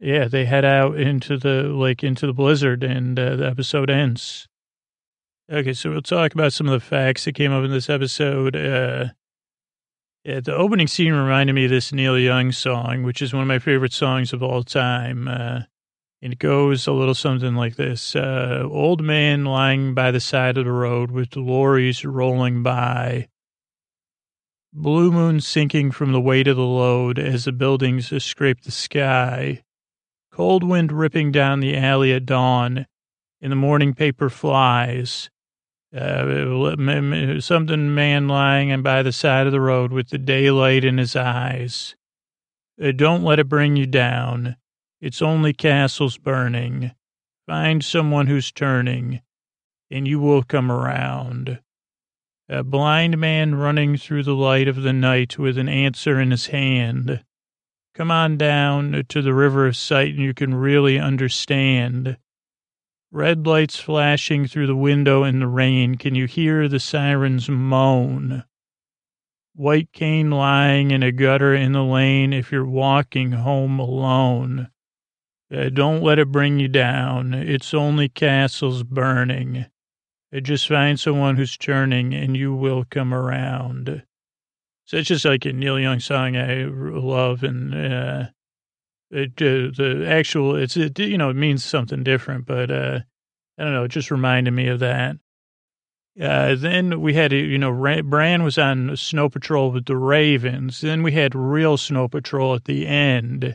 yeah, they head out into the like into the blizzard, and uh, the episode ends. Okay, so we'll talk about some of the facts that came up in this episode. Uh, yeah, the opening scene reminded me of this Neil Young song, which is one of my favorite songs of all time. Uh, and it goes a little something like this. Uh, old man lying by the side of the road with lorries rolling by. Blue moon sinking from the weight of the load as the buildings scrape the sky. Cold wind ripping down the alley at dawn. In the morning paper flies. Uh, something man lying by the side of the road with the daylight in his eyes. Uh, don't let it bring you down. It's only castles burning. Find someone who's turning, and you will come around. A blind man running through the light of the night with an answer in his hand. Come on down to the river of sight, and you can really understand. Red lights flashing through the window in the rain. Can you hear the sirens moan? White cane lying in a gutter in the lane if you're walking home alone. Uh, don't let it bring you down. It's only castles burning. Uh, just find someone who's turning, and you will come around. So it's just like a Neil Young song I love, and uh, it, uh, the actual, it's it, you know, it means something different, but uh, I don't know, it just reminded me of that. Uh, then we had, you know, Ra- Bran was on Snow Patrol with the Ravens. Then we had real Snow Patrol at the end.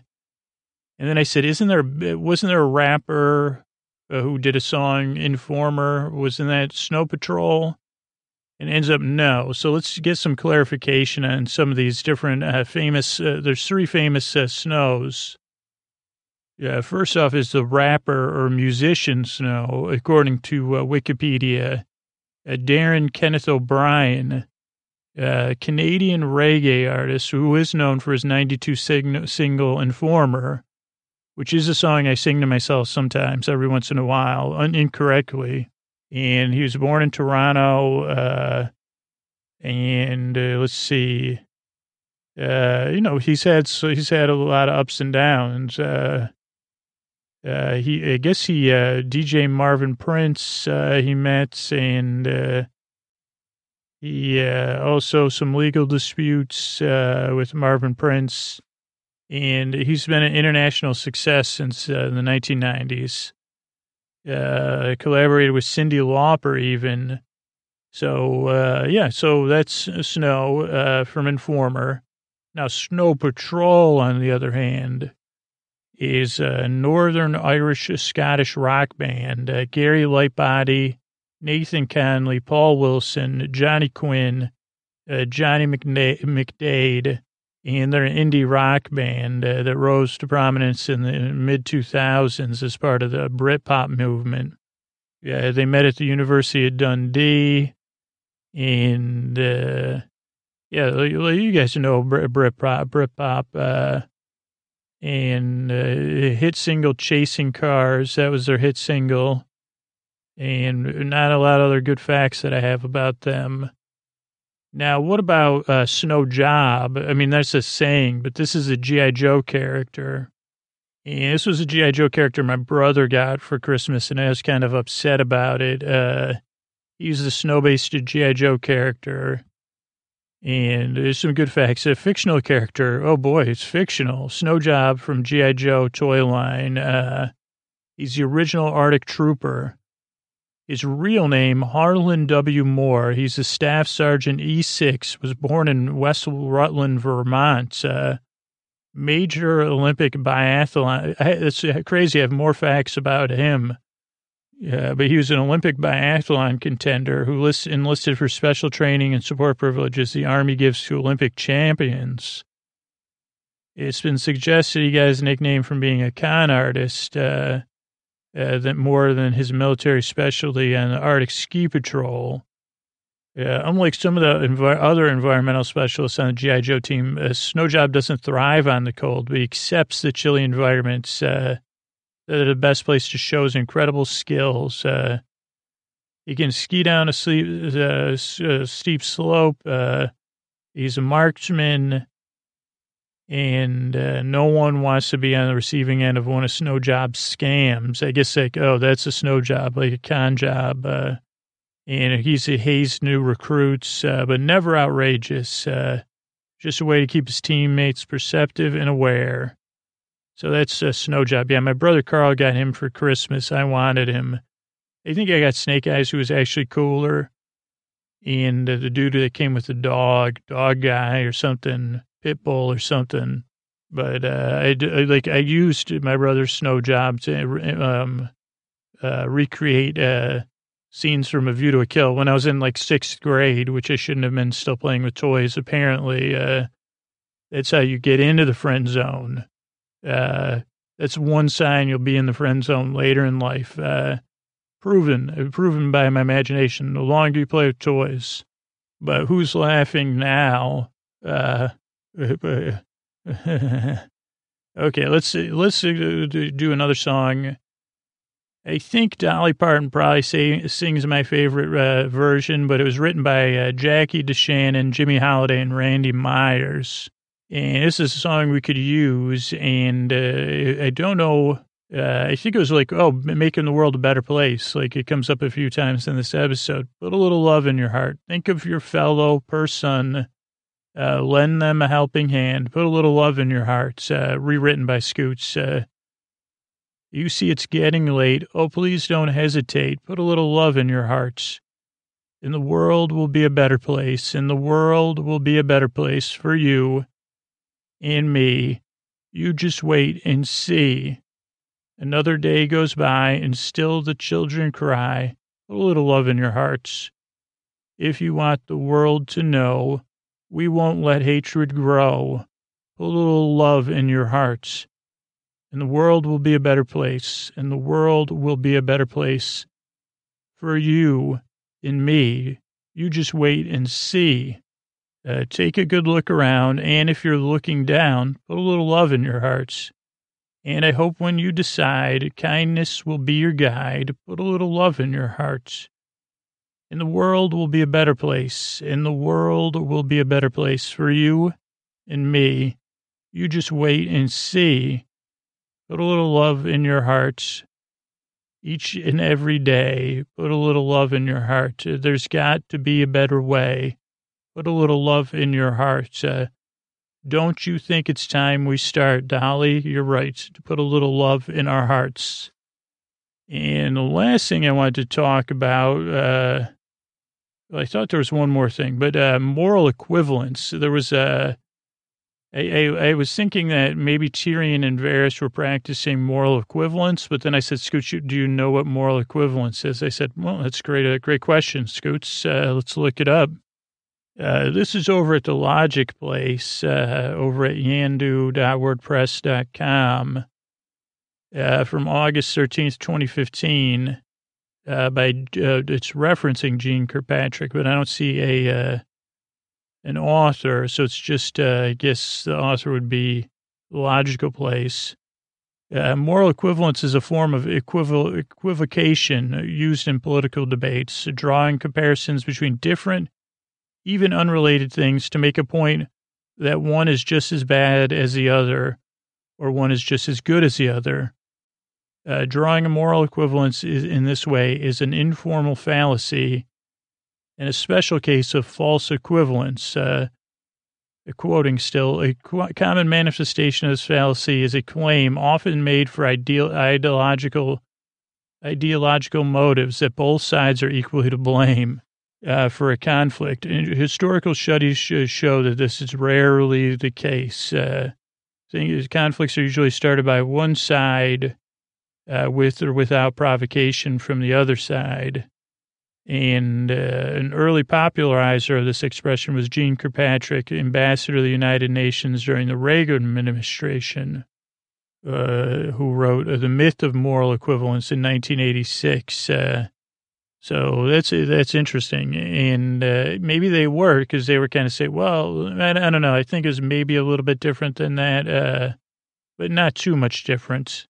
And then I said, isn't there, wasn't there a rapper uh, who did a song, Informer, was in that Snow Patrol? And ends up, no. So let's get some clarification on some of these different uh, famous, uh, there's three famous uh, Snows. Yeah, first off is the rapper or musician Snow, according to uh, Wikipedia. Uh, Darren Kenneth O'Brien, uh, Canadian reggae artist who is known for his ninety-two sing- single Informer, which is a song I sing to myself sometimes, every once in a while, un- incorrectly. And he was born in Toronto. Uh, and uh, let's see, uh, you know, he's had so he's had a lot of ups and downs. Uh, uh, he, I guess he uh, D J Marvin Prince uh, he met, and uh, he uh, also some legal disputes uh, with Marvin Prince, and he's been an international success since uh, the nineteen nineties. Uh, collaborated with Cyndi Lauper even. So, uh, yeah, so that's Snow, uh, from Informer. Now, Snow Patrol, on the other hand, is a Northern Irish Scottish rock band. Uh, Gary Lightbody, Nathan Conley, Paul Wilson, Johnny Quinn, uh, Johnny McNa- McDade, and they're an indie rock band uh, that rose to prominence in the mid two thousands as part of the Britpop movement. Yeah, they met at the University of Dundee. And, uh, yeah, you guys know Britpop. Britpop uh, and uh, hit single Chasing Cars, that was their hit single. And not a lot of other good facts that I have about them. Now, what about uh, Snow Job? I mean, that's a saying, but this is a G I. Joe character. And this was a G I. Joe character my brother got for Christmas, and I was kind of upset about it. Uh, he's the snow-based G I. Joe character. And there's some good facts. A fictional character. Oh, boy, it's fictional. Snow Job from G I. Joe toy line. Uh, he's the original Arctic Trooper. His real name, Harlan W. Moore, he's a Staff Sergeant E six, was born in West Rutland, Vermont, uh, major Olympic biathlon. It's crazy. I have more facts about him. Uh, but he was an Olympic biathlon contender who list, enlisted for special training and support privileges the Army gives to Olympic champions. It's been suggested he got his nickname from being a con artist, uh, uh, that more than his military specialty on the Arctic Ski Patrol. Uh, unlike some of the env- other environmental specialists on the G I. Joe team, uh, Snow Job doesn't thrive on the cold, but he accepts the chilly environments. Uh, They're the best place to show his incredible skills. Uh, he can ski down a steep, uh, steep slope. Uh, he's a marksman, and uh, no one wants to be on the receiving end of one of Snow Job's scams. I guess like, oh, that's a snow job, like a con job. Uh, and he's a haze new recruits, uh, but never outrageous. Uh, just a way to keep his teammates perceptive and aware. So that's a Snow Job. Yeah, my brother Carl got him for Christmas. I wanted him. I think I got Snake Eyes, who was actually cooler. And uh, the dude that came with the dog, dog guy or something, pit bull or something. But uh, I, I like I used my brother's Snow Job to um, uh, recreate uh, scenes from A View to a Kill when I was in like sixth grade, which I shouldn't have been, still playing with toys. Apparently, uh, that's how you get into the friend zone. Uh, that's one sign you'll be in the friend zone later in life. Uh, proven, proven by my imagination. The longer you play with toys, but who's laughing now? Uh, okay, let's let's do another song. I think Dolly Parton probably say, sings my favorite uh, version, but it was written by uh, Jackie DeShannon, Jimmy Holiday, and Randy Myers. And this is a song we could use, and uh, I don't know, uh, I think it was like, oh, making the world a better place. Like, it comes up a few times in this episode. Put a little love in your heart. Think of your fellow person. Uh, lend them a helping hand. Put a little love in your heart. Uh, rewritten by Scoots. Uh, you see it's getting late. Oh, please don't hesitate. Put a little love in your hearts. And the world will be a better place. And the world will be a better place for you. In me, you just wait and see. Another day goes by, and still the children cry. Put a little love in your hearts. If you want the world to know, we won't let hatred grow. Put a little love in your hearts, and the world will be a better place. And the world will be a better place for you and me. You just wait and see. Uh, take a good look around, and if you're looking down, put a little love in your hearts. And I hope when you decide, kindness will be your guide. Put a little love in your hearts. And the world will be a better place. And the world will be a better place for you and me. You just wait and see. Put a little love in your hearts. Each and every day, put a little love in your heart. There's got to be a better way. Put a little love in your heart. Uh, don't you think it's time we start, Dolly? You're right, to put a little love in our hearts. And the last thing I wanted to talk about, uh, I thought there was one more thing, but uh, moral equivalence. There was a, I, I, I was thinking that maybe Tyrion and Varys were practicing moral equivalence, but then I said, Scoots, do you know what moral equivalence is? I said, well, that's a great, a great question, Scoots. Uh, let's look it up. Uh, this is over at the Logic Place, uh, over at yandu dot wordpress dot com, uh, from August thirteenth, twenty fifteen, uh, by, uh, it's referencing Gene Kirkpatrick, but I don't see a, uh, an author. So it's just, uh, I guess the author would be Logical Place. Uh, moral equivalence is a form of equiv- equivocation used in political debates, drawing comparisons between different, even unrelated things, to make a point that one is just as bad as the other, or one is just as good as the other. Uh, drawing a moral equivalence is, in this way, is an informal fallacy and a special case of false equivalence. Uh, quoting still, a qu- common manifestation of this fallacy is a claim often made for ideal, ideological, ideological motives that both sides are equally to blame. Uh, for a conflict. And historical studies show that this is rarely the case. Uh, These conflicts are usually started by one side uh, with or without provocation from the other side. And uh, an early popularizer of this expression was Jean Kirkpatrick, ambassador to the United Nations during the Reagan administration, uh, who wrote uh, The Myth of Moral Equivalence in nineteen eighty-six. Uh, so that's that's interesting. And uh, maybe they were, because they were kind of saying, well, I, I don't know, I think it's maybe a little bit different than that, uh, but not too much difference.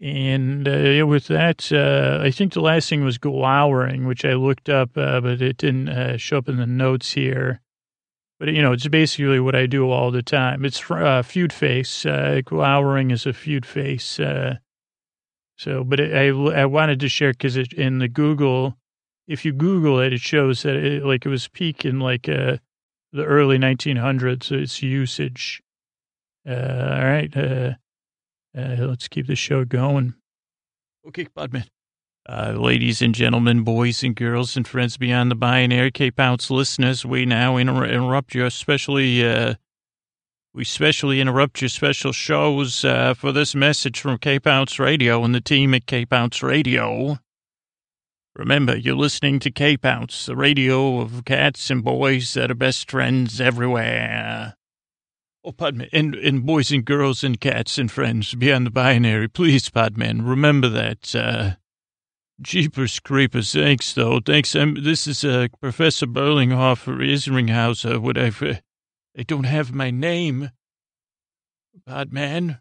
And uh, with that, uh, I think the last thing was glowering, which I looked up, uh, but it didn't uh, show up in the notes here. But, you know, it's basically what I do all the time. It's uh, feud face. Uh, glowering is a feud face. Uh, so, but it, I, I wanted to share because in the Google, if you Google it, it shows that it, like it was peak in like uh, the early nineteen hundreds, its usage. Uh, all right. Uh, Uh, let's keep the show going. Okay, Podman. Uh, ladies and gentlemen, boys and girls, and friends beyond the binary, K-Pounce listeners, we now inter- interrupt your specially, uh, we specially interrupt your special shows uh, for this message from K-Pounce Radio and the team at K-Pounce Radio. Remember, you're listening to K-Pounce, the radio of cats and boys that are best friends everywhere. Oh, Podman, and, and boys and girls and cats and friends beyond the binary, please, Podman, remember that. Uh, Jeepers creepers, thanks, though. Thanks. I'm, this is uh, Professor Berlinghoff or Isringhauser, whatever. I don't have my name. Podman.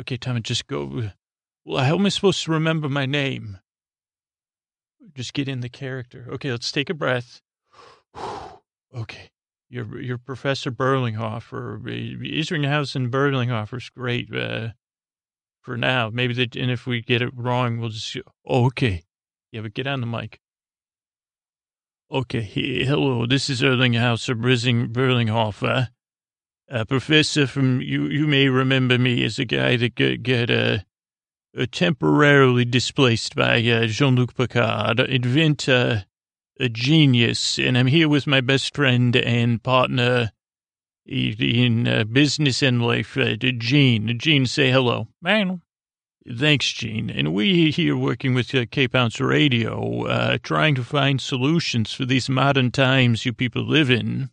Okay, Tommy, just go. Well, how am I supposed to remember my name? Just get in the character. Okay, let's take a breath. Okay. Your your Professor Berlinghofer, Isringhausen Berlinghofer's great uh, for now. Maybe they, and if we get it wrong, we'll just, oh, okay. Yeah, but get on the mic. Okay, hey, hello, this is Erlinghauser Berlinghofer, a professor from, you you may remember me as a guy that got, got uh, temporarily displaced by uh, Jean-Luc Picard, inventor, a genius, and I'm here with my best friend and partner in uh, business and life, uh, Gene. Gene, say hello. Man. Thanks, Gene. And we're here working with uh, K-Pounce Radio, uh, trying to find solutions for these modern times you people live in.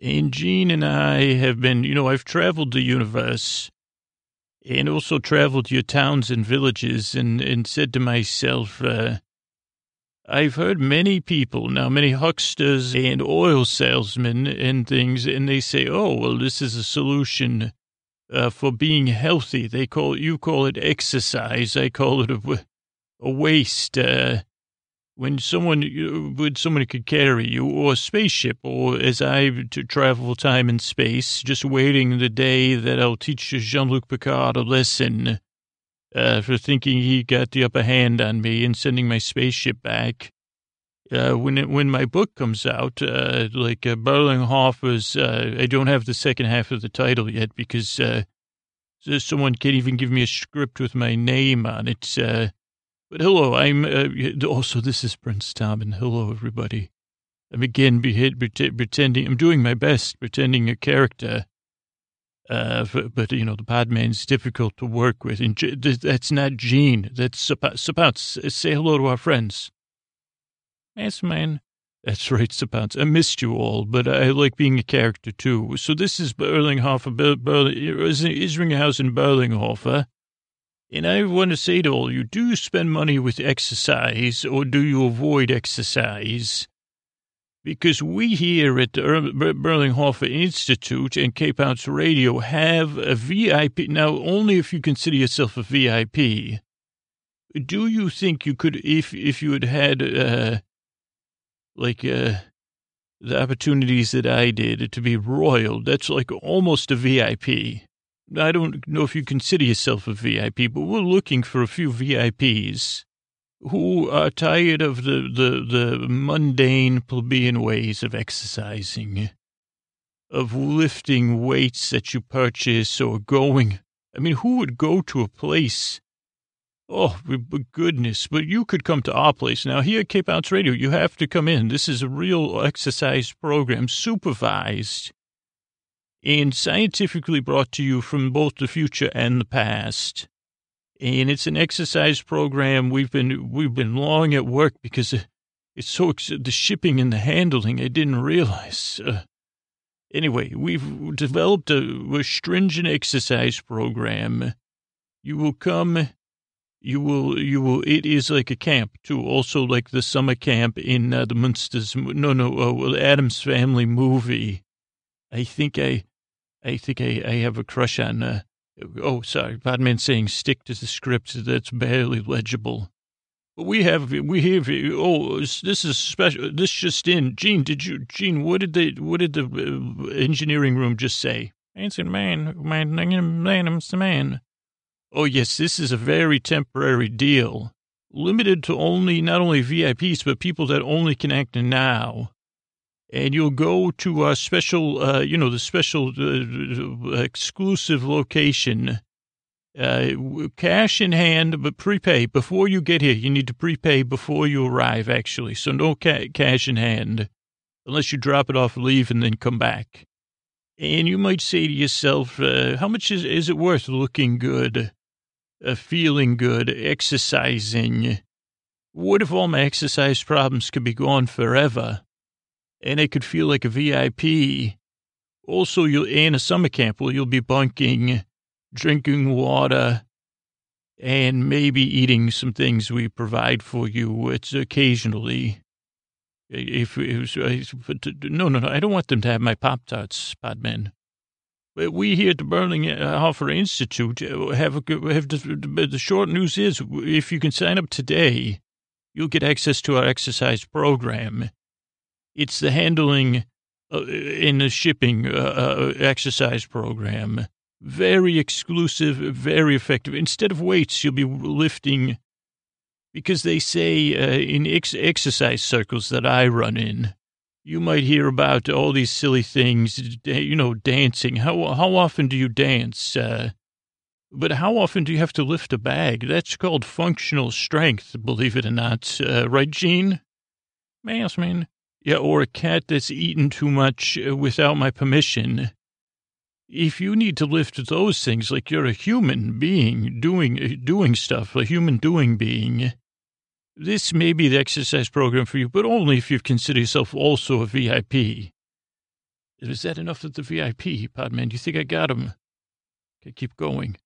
And Gene and I have been, you know, I've traveled the universe and also traveled your towns and villages and, and said to myself, uh, I've heard many people now, many hucksters and oil salesmen and things, and they say, oh, well, this is a solution uh, for being healthy. They call it, you call it exercise. I call it a, a waste. Uh, when someone, when someone could carry you or a spaceship or as I to travel time and space, just waiting the day that I'll teach Jean-Luc Picard a lesson. Uh, for thinking he got the upper hand on me and sending my spaceship back. Uh, when it, when my book comes out, uh, like uh, Berlinghofer's, uh, I don't have the second half of the title yet because uh, someone can't even give me a script with my name on it. Uh, but hello, I'm uh, also, this is Prince Tom, and hello, everybody. I'm again be- be- pretending, I'm doing my best, pretending a character. Uh, but, but, you know, the Podman's difficult to work with. And G- that's not Gene. That's Sapounce. Sapounce, say hello to our friends. Yes, man. That's right, Sapounce. I missed you all, but I like being a character, too. So this is Berlinghofer, Ber- Ber- Isringhausen Berlinghofer. And I want to say to all you, do you spend money with exercise or do you avoid exercise? Because we here at the Berlinghofer Institute and K-Pounce Radio have a V I P. Now, only if you consider yourself a V I P. Do you think you could, if if you had had, uh, like, uh, the opportunities that I did to be royal, that's like almost a V I P. I don't know if you consider yourself a V I P, but we're looking for a few V I Ps. Who are tired of the, the, the mundane plebeian ways of exercising, of lifting weights that you purchase or going. I mean, who would go to a place? Oh, goodness, but you could come to our place. Now, here at K-Pounce Radio, you have to come in. This is a real exercise program, supervised. and scientifically brought to you from both the future and the past. And it's an exercise program. We've been we've been long at work because it's so the shipping and the handling. I didn't realize. Uh, anyway, we've developed a, a stringent exercise program. You will come. You will. You will. It is like a camp too. Also like the summer camp in uh, the Munsters. No, no. Uh, well, Adam's Family movie. I think I, I think I, I have a crush on. Uh, Oh, sorry, Podman's saying stick to the script. That's barely legible. But we have, we have. Oh, this is special. This just in. Gene, did you? Gene, what did the what did the engineering room just say? Answer, man, man, man, man. Oh yes, this is a very temporary deal, limited to only not only V I Ps but people that only can act now. And you'll go to our special, uh, you know, the special uh, exclusive location, uh, cash in hand, but prepay. Before you get here, you need to prepay before you arrive, actually. So no ca- cash in hand, unless you drop it off, leave, and then come back. And you might say to yourself, uh, how much is, is it worth looking good, uh, feeling good, exercising? What if all my exercise problems could be gone forever? And I could feel like a V I P. Also, you'll in a summer camp where you'll be bunking, drinking water, and maybe eating some things we provide for you. It's occasionally. If, if, if no, no, no, I don't want them to have my Pop-Tarts, Podman. But we here at the Berlinghofer Institute have a, have the, the short news is if you can sign up today, you'll get access to our exercise program. It's the handling uh, in the shipping uh, uh, exercise program. Very exclusive, very effective. Instead of weights, you'll be lifting, because they say uh, in ex- exercise circles that I run in, you might hear about all these silly things, you know, dancing. How how often do you dance? Uh, but how often do you have to lift a bag? That's called functional strength, believe it or not. Uh, right, Gene? Yes, man. Yeah, or a cat that's eaten too much without my permission. If you need to lift those things, like you're a human being doing doing stuff, a human doing being, this may be the exercise program for you, but only if you consider yourself also a V I P. Is that enough of the V I P, Podman? You think I got him? Okay, keep going.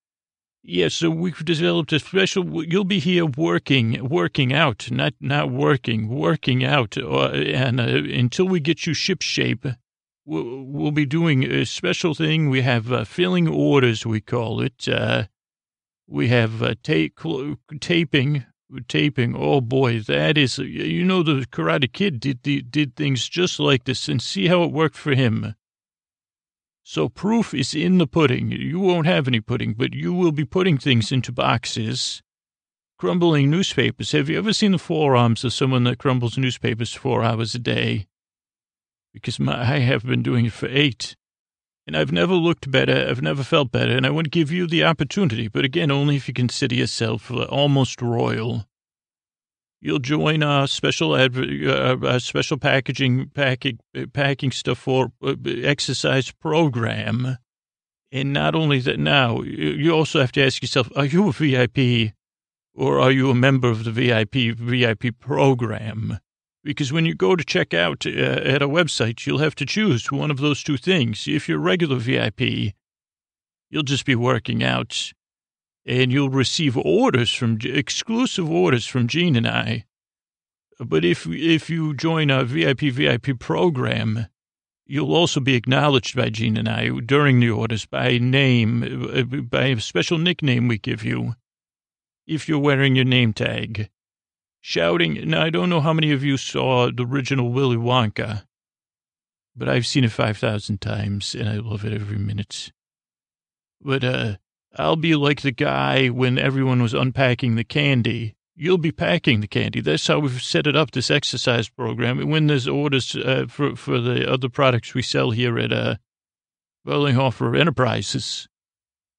Yeah, so we've developed a special, you'll be here working, working out, not not working, working out. Uh, and uh, until we get you shipshape, we'll, we'll be doing a special thing. We have uh, filling orders, we call it. Uh, we have uh, ta- cl- taping, taping. Oh, boy, that is, you know, the Karate Kid did, did, did things just like this, and see how it worked for him. So proof is in the pudding. You won't have any pudding, but you will be putting things into boxes, crumbling newspapers. Have you ever seen the forearms of someone that crumbles newspapers four hours a day? Because my, I have been doing it for eight, and I've never looked better. I've never felt better, and I wouldn't give you the opportunity. But again, only if you consider yourself almost royal. You'll join our special adver- uh, our special packaging packing packing stuff for uh, exercise program, and not only that. Now you also have to ask yourself: are you a V I P, or are you a member of the V I P V I P program? Because when you go to check out uh, at our website, you'll have to choose one of those two things. If you're a regular V I P, you'll just be working out. And you'll receive orders from, exclusive orders from Gene and I. But if if you join our V I P V I P program, you'll also be acknowledged by Gene and I during the orders by name, by a special nickname we give you, if you're wearing your name tag. Shouting, now I don't know how many of you saw the original Willy Wonka, but I've seen it five thousand times, and I love it every minute. But, uh... I'll be like the guy when everyone was unpacking the candy. You'll be packing the candy. That's how we've set it up, this exercise program. And when there's orders uh, for, for the other products we sell here at uh, Berlinghofer Enterprises.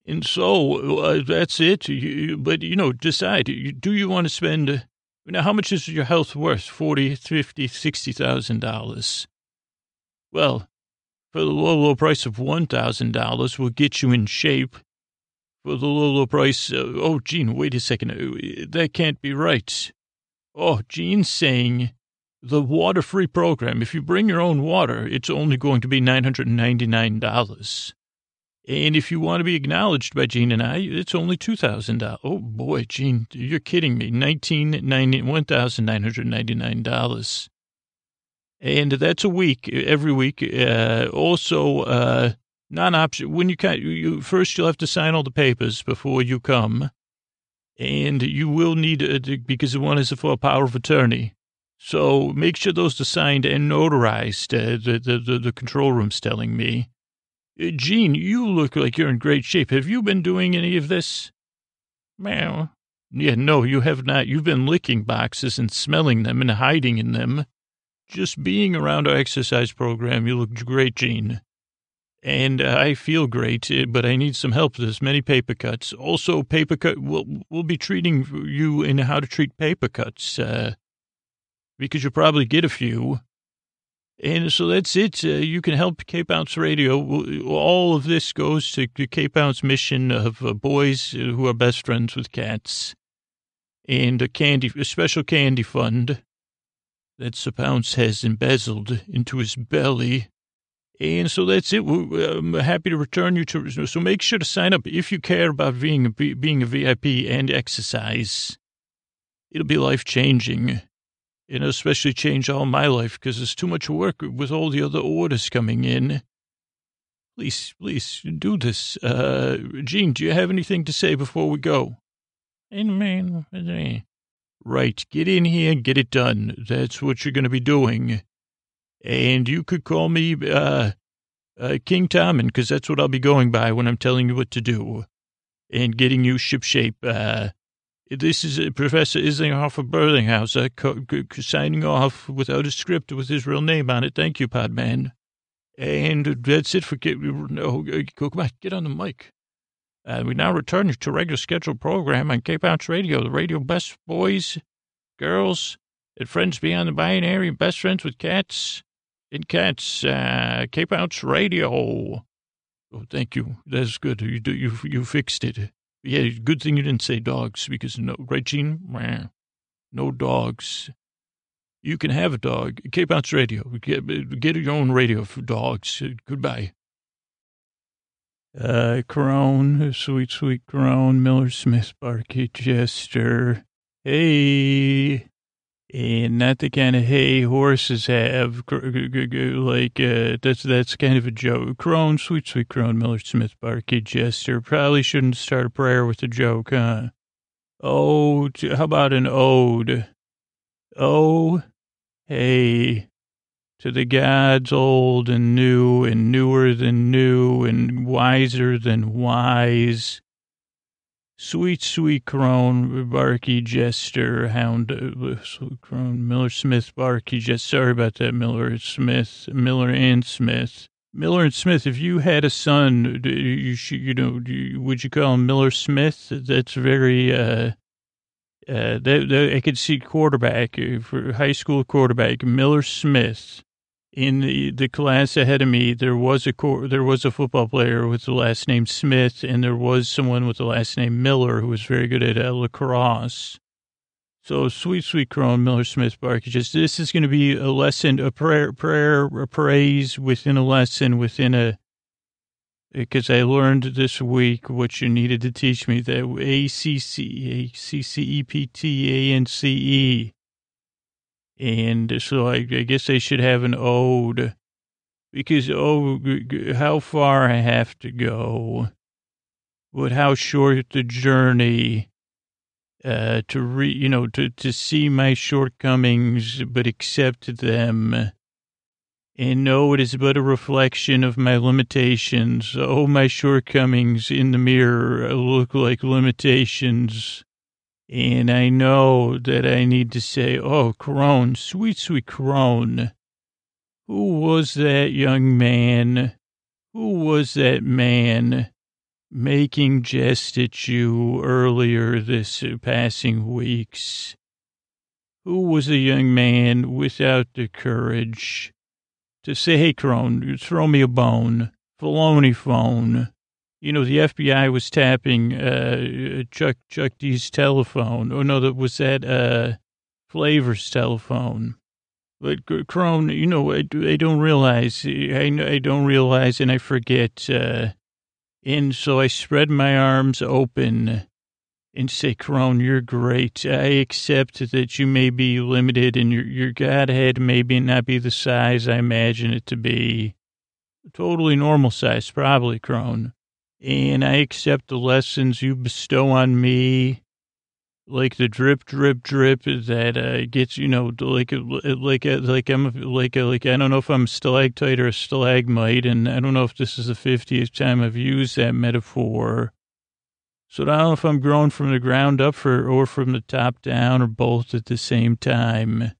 And so uh, that's it. You, but, you know, decide. Do you want to spend – now, how much is your health worth? forty thousand dollars, fifty thousand dollars, sixty thousand dollars? Well – For the low, low price of one thousand dollars, we'll get you in shape. For the low, low price, uh, oh, Gene, wait a second. That can't be right. Oh, Gene's saying the water-free program, if you bring your own water, it's only going to be nine hundred ninety-nine dollars. And if you want to be acknowledged by Gene and I, it's only two thousand dollars. Oh, boy, Gene, you're kidding me. one thousand nine hundred ninety-nine dollars. And that's a week, every week. Uh, also, uh, non-option, when you, you first you'll have to sign all the papers before you come. And you will need, a, because the one is for a power of attorney. So make sure those are signed and notarized, uh, the, the, the, the control room's telling me. Gene, you look like you're in great shape. Have you been doing any of this? Meow. Yeah, no, you have not. You've been licking boxes and smelling them and hiding in them. Just being around our exercise program, you look great, Gene. And uh, I feel great, but I need some help. There's many paper cuts. Also, paper cut. We'll, we'll be treating you in how to treat paper cuts, uh, because you'll probably get a few. And so that's it. Uh, you can help Cape Bounce Radio. All of this goes to Cape Bounce mission of uh, boys who are best friends with cats, and a candy, a special candy fund that Sir Pounce has embezzled into his belly. And so that's it. We're, I'm happy to return you to. So make sure to sign up if you care about being being a V I P and exercise. It'll be life changing. And especially change all my life because there's too much work with all the other orders coming in. Please, please do this. Uh, Gene, do you have anything to say before we go? Right, get in here and get it done. That's what you're going to be doing. And you could call me uh, uh, King Tommen because that's what I'll be going by when I'm telling you what to do and getting you shipshape. Uh, This is Professor Isinghoff of Berlinghauser signing off without a script with his real name on it. Thank you, Podman. And that's it for get, no, come on, get on the mic. Uh, we now return to regular scheduled program on Cape Bounce Radio, the radio best boys, girls, and friends beyond the binary, best friends with cats and cats. Uh, Cape Bounce Radio. Oh, thank you. That's good. You do, you you fixed it. Yeah, good thing you didn't say dogs because, no, right, Gene? No dogs. You can have a dog. Cape Bounce Radio. Get, get your own radio for dogs. Goodbye. Uh, Crone, sweet, sweet Crone, Miller, Smith, Barkey, Jester. Hey. And not the kind of hay horses have. Like, uh, that's that's kind of a joke. Crone, sweet, sweet Crone, Miller, Smith, Barkey, Jester. Probably shouldn't start a prayer with a joke, huh? Oh, how about an ode? Oh, hey, to the gods old and new and newer than new and wiser than wise. Sweet, sweet Crone, Barky, Jester, Hound, Crone, Miller, Smith, Barky, Jester. Sorry about that, Miller, Smith, Miller and Smith. Miller and Smith, if you had a son, you should, you know, would you call him Miller Smith? That's very, uh, uh, that, that, I could see quarterback, for high school quarterback, Miller Smith. In the, the class ahead of me, there was a cor- there was a football player with the last name Smith, and there was someone with the last name Miller who was very good at uh, lacrosse. So, sweet, sweet Crone, Miller, Smith, Barkey, just this is going to be a lesson, a prayer, prayer, a praise within a lesson, within a, because I learned this week what you needed to teach me, that A C C, A C C E P T A N C E. And so I, I guess I should have an ode because, oh, how far I have to go, but how short the journey uh, to, re, you know, to, to see my shortcomings, but accept them and know it is but a reflection of my limitations. Oh, my shortcomings in the mirror look like limitations. And I know that I need to say, oh, Crone, sweet, sweet Crone, who was that young man? Who was that man making jest at you earlier this passing weeks? Who was the young man without the courage to say, hey, Crone, throw me a bone, Filoni phone. You know, the F B I was tapping uh, Chuck Chuck D's telephone. Oh, no, that was that uh, Flavor's telephone. But Crone, you know, I, I don't realize, I, I don't realize, and I forget. Uh, and so I spread my arms open and say, Crone, you're great. I accept that you may be limited and your, your Godhead may be not be the size I imagine it to be. Totally normal size, probably, Crone. And I accept the lessons you bestow on me, like the drip, drip, drip that uh, gets, you know, like like like I'm like like I don't know if I'm a stalactite or a stalagmite, and I don't know if this is the fiftieth time I've used that metaphor. So I don't know if I'm growing from the ground up for, or from the top down or both at the same time.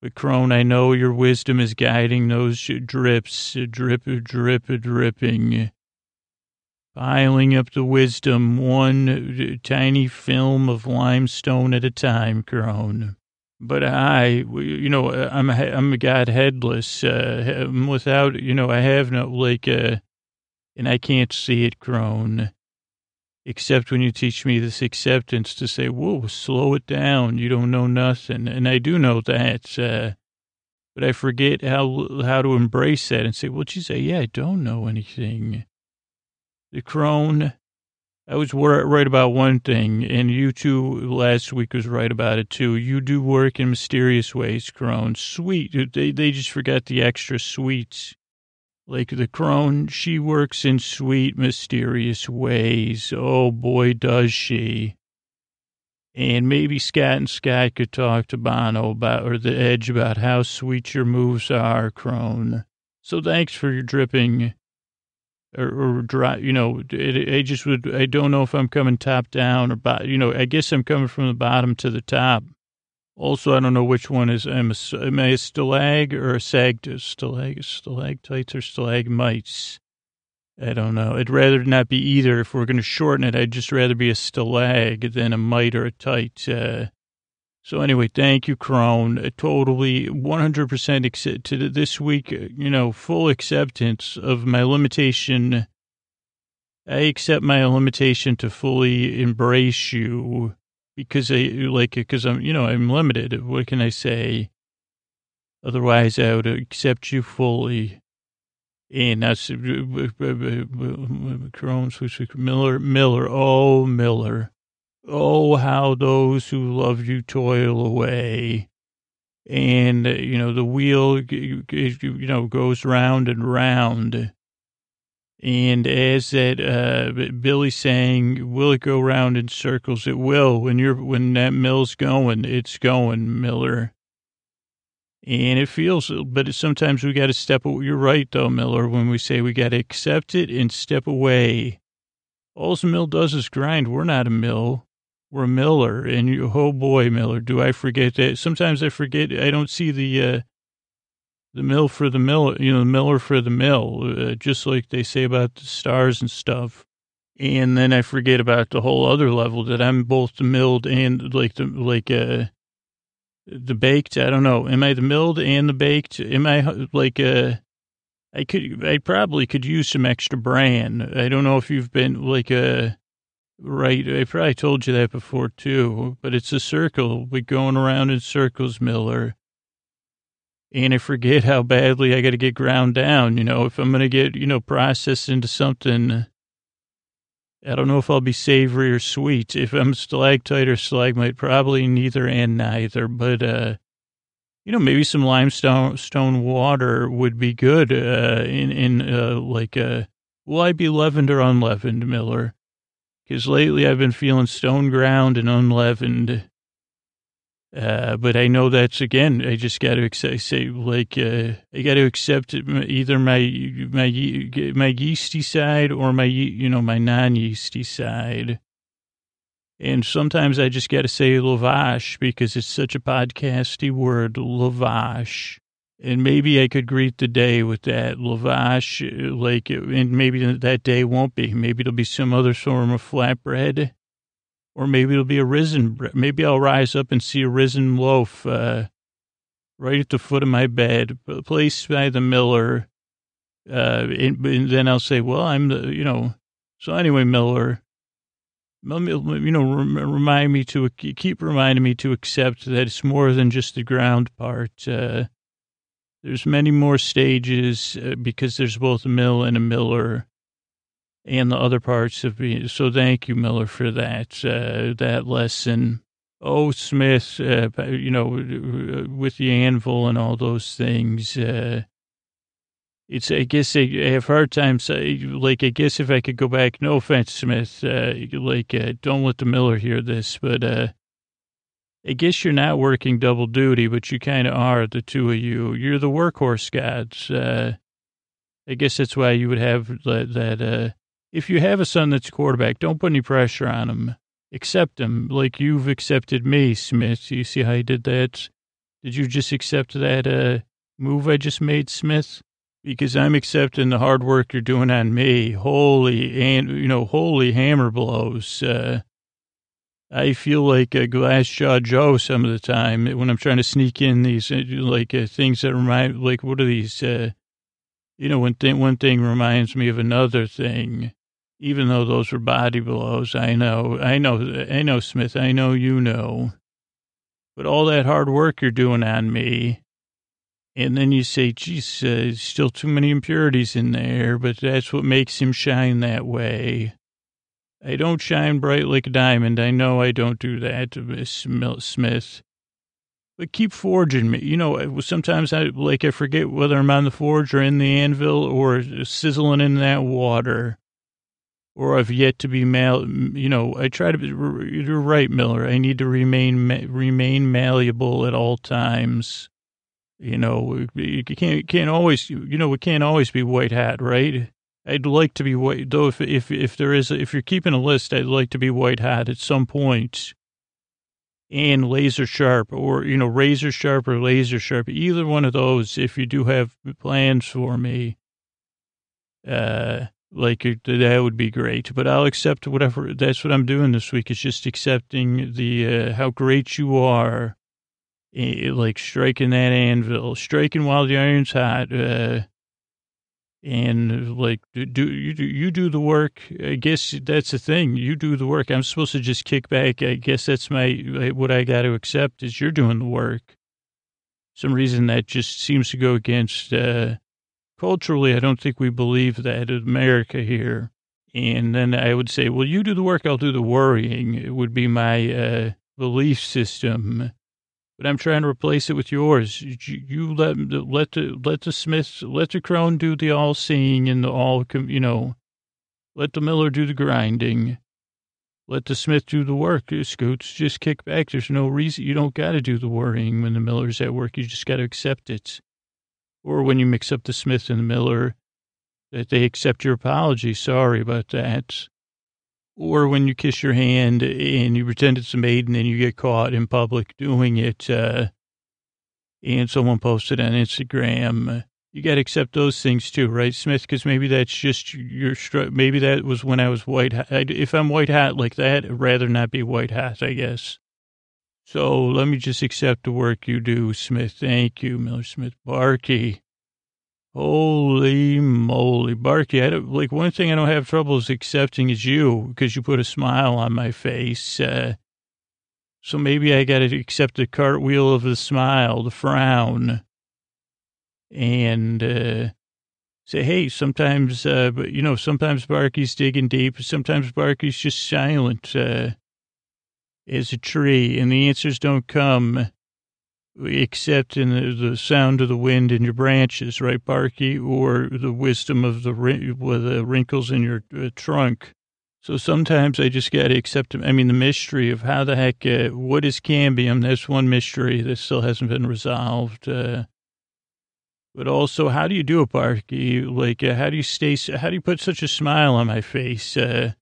But Crone, I know your wisdom is guiding those drips, drip, drip, dripping. Piling up the wisdom, one tiny film of limestone at a time, Crone. But I, you know, I'm I'm a god headless. Uh, I'm without, you know, I have no, like, uh, and I can't see it, Crone. Except when you teach me this acceptance to say, whoa, slow it down. You don't know nothing. And I do know that. Uh, but I forget how how to embrace that and say, well, geez, yeah, I don't know anything. The Crone, I was right about one thing, and you two last week was right about it too. You do work in mysterious ways, Crone. Sweet, they they just forgot the extra sweets. Like the Crone, she works in sweet, mysterious ways. Oh boy, does she! And maybe Scott and Scott could talk to Bono about, or the Edge, about how sweet your moves are, Crone. So thanks for your dripping. Or, or dry, you know, it, I just would, I don't know if I'm coming top down or bottom, you know, I guess I'm coming from the bottom to the top. Also, I don't know which one is, am I, am I a stalag or a sag, stalag, stalactites or stalagmites? I don't know. I'd rather not be either. If we're going to shorten it, I'd just rather be a stalag than a mite or a tite. Uh, so anyway, thank you, Crone. Totally, one hundred percent accept to this week, you know, full acceptance of my limitation. I accept my limitation to fully embrace you because I like it, because I'm, you know, I'm limited. What can I say? Otherwise, I would accept you fully. And that's Crone, Miller, Miller, oh, Miller. Oh, how those who love you toil away. And, you know, the wheel, you know, goes round and round. And as that uh, Billy sang, will it go round in circles? It will. When you're when that mill's going, it's going, Miller. And it feels, but sometimes we got to step away. You're right, though, Miller, when we say we got to accept it and step away. All the mill does is grind. We're not a mill. We're a miller, and you, oh boy, Miller, do I forget that? Sometimes I forget. I don't see the uh, the mill for the mill, you know, the miller for the mill, uh, just like they say about the stars and stuff. And then I forget about the whole other level that I'm both the milled and like the like uh, the baked. I don't know. Am I the milled and the baked? Am I like uh, I could I probably could use some extra bran. I don't know if you've been like a. Right, I probably told you that before, too, but it's a circle. We're going around in circles, Miller, and I forget how badly I got to get ground down, you know, if I'm going to get, you know, processed into something. I don't know if I'll be savory or sweet. If I'm stalactite or stalagmite, probably neither and neither, but, uh, you know, maybe some limestone stone water would be good, uh, in, in uh, like, uh, will I be leavened or unleavened, Miller? Because lately I've been feeling stone ground and unleavened. Uh, but I know that's, again, I just got to accept, say, like, uh, I got to accept it, either my, my, my yeasty side or my, you know, my non-yeasty side. And sometimes I just got to say lavash because it's such a podcasty word, lavash. And maybe I could greet the day with that lavash, like, and maybe that day won't be. Maybe it'll be some other form of flatbread, or maybe it'll be a risen bread. Maybe I'll rise up and see a risen loaf, uh, right at the foot of my bed, placed by the miller. Uh, and, and then I'll say, well, I'm the, you know, so anyway, Miller, you know, remind me to, keep reminding me to accept that it's more than just the ground part. Uh, there's many more stages uh, because there's both a mill and a miller and the other parts of me. So thank you, Miller, for that, uh, that lesson. Oh, Smith, uh, you know, with the anvil and all those things, uh, it's, I guess I have hard time saying, like, I guess if I could go back, no offense, Smith, uh, like, uh, don't let the miller hear this, but, uh, I guess you're not working double duty, but you kind of are, the two of you. You're the workhorse gods. Uh, I guess that's why you would have that, that uh, if you have a son that's a quarterback, don't put any pressure on him. Accept him like you've accepted me, Smith. You see how I did that? Did you just accept that, uh, move I just made, Smith? Because I'm accepting the hard work you're doing on me. Holy, and you know, holy hammer blows. Uh, I feel like a Glass-Jaw Joe some of the time when I'm trying to sneak in these, like, uh, things that remind, like, what are these, uh, you know, when th- one thing reminds me of another thing, even though those were body blows. I know, I know, I know, Smith, I know you know. But all that hard work you're doing on me, and then you say, geez, uh, still too many impurities in there, but that's what makes him shine that way. I don't shine bright like a diamond. I know I don't do that, Miss Smith. But keep forging me. You know, sometimes I, like, I forget whether I'm on the forge or in the anvil or sizzling in that water. Or I've yet to be, mal- you know, I try to be, you're right, Miller. I need to remain remain malleable at all times. You know, you can't can't always, you know, we can't always be white hat, right? I'd like to be white, though. If if if there is, a, if you're keeping a list, I'd like to be white hat at some point, and laser sharp, or you know, razor sharp or laser sharp. Either one of those. If you do have plans for me, uh, like that would be great. But I'll accept whatever. That's what I'm doing this week. It's just accepting the uh, how great you are. Like striking that anvil, striking while the iron's hot, uh, and like do, do you do you do the work? I guess that's the thing. You do the work. I'm supposed to just kick back. I guess that's my what I got to accept is you're doing the work. For some reason that just seems to go against uh, culturally. I don't think we believe that in America here. And then I would say, well, you do the work. I'll do the worrying. It would be my uh, belief system. But I'm trying to replace it with yours. You let let the let the Smith, let the crone do the all seeing and the all, you know, let the miller do the grinding, let the Smith do the work. Scoots, just kick back. There's no reason you don't got to do the worrying when the miller's at work. You just got to accept it. Or when you mix up the Smith and the miller, that they accept your apology. Sorry about that. Or when you kiss your hand and you pretend it's a maiden and you get caught in public doing it, uh, and someone posted on Instagram, you got to accept those things too, right, Smith? Because maybe that's just your, maybe that was when I was white hot. If I'm white hot like that, I'd rather not be white hot, I guess. So let me just accept the work you do, Smith. Thank you, Miller Smith. Barky. Holy moly, Barky. I don't, like, one thing I don't have trouble is accepting is you, because you put a smile on my face. Uh, so maybe I got to accept the cartwheel of the smile, the frown, and uh, say, hey, sometimes, uh, but you know, sometimes Barky's digging deep, sometimes Barky's just silent uh, as a tree, and the answers don't come. Except in the, the sound of the wind in your branches, right, Barky, or the wisdom of the, the wrinkles in your uh, trunk. So sometimes I just got to accept, I mean, the mystery of how the heck, uh, what is cambium? That's one mystery that still hasn't been resolved. Uh, but also, how do you do it, Barky? Like, uh, how do you stay, how do you put such a smile on my face? Uh,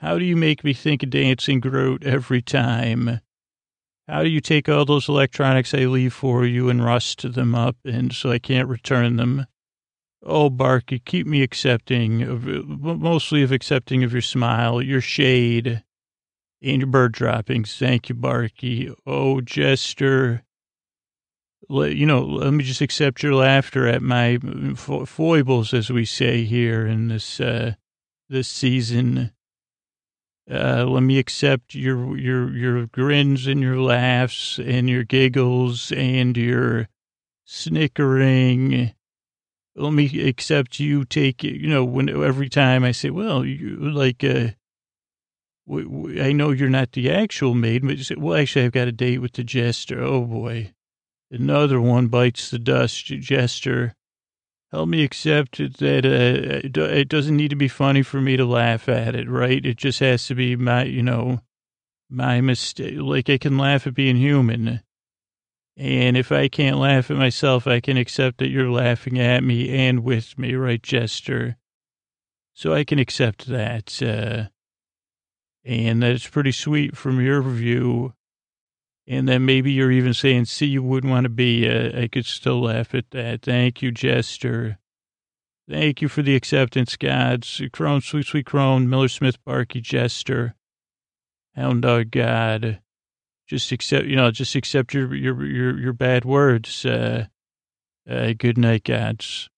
how do you make me think of Dancing Groot every time? How do you take all those electronics I leave for you and rust them up and so I can't return them? Oh, Barky, keep me accepting, of, mostly of accepting of your smile, your shade, and your bird droppings. Thank you, Barky. Oh, Jester, you know, let me just accept your laughter at my fo- foibles, as we say here in this uh, this season. Uh, let me accept your your your grins and your laughs and your giggles and your snickering. Let me accept you take, you know, when every time I say, well, you, like, uh, w- w- I know you're not the actual maid, but you say, well, actually, I've got a date with the jester. Oh, boy. Another one bites the dust, jester. Help me accept that uh, it doesn't need to be funny for me to laugh at it, right? It just has to be my, you know, my mistake. Like, I can laugh at being human. And if I can't laugh at myself, I can accept that you're laughing at me and with me, right, Jester? So I can accept that. Uh, and that's pretty sweet from your view. And then maybe you're even saying, see, you wouldn't want to be. Uh, I could still laugh at that. Thank you, Jester. Thank you for the acceptance, gods. Crone, sweet, sweet crone, Miller Smith, Barky, Jester. Hound dog god. Just accept, you know, just accept your, your, your, your bad words. Uh, uh, good night, gods.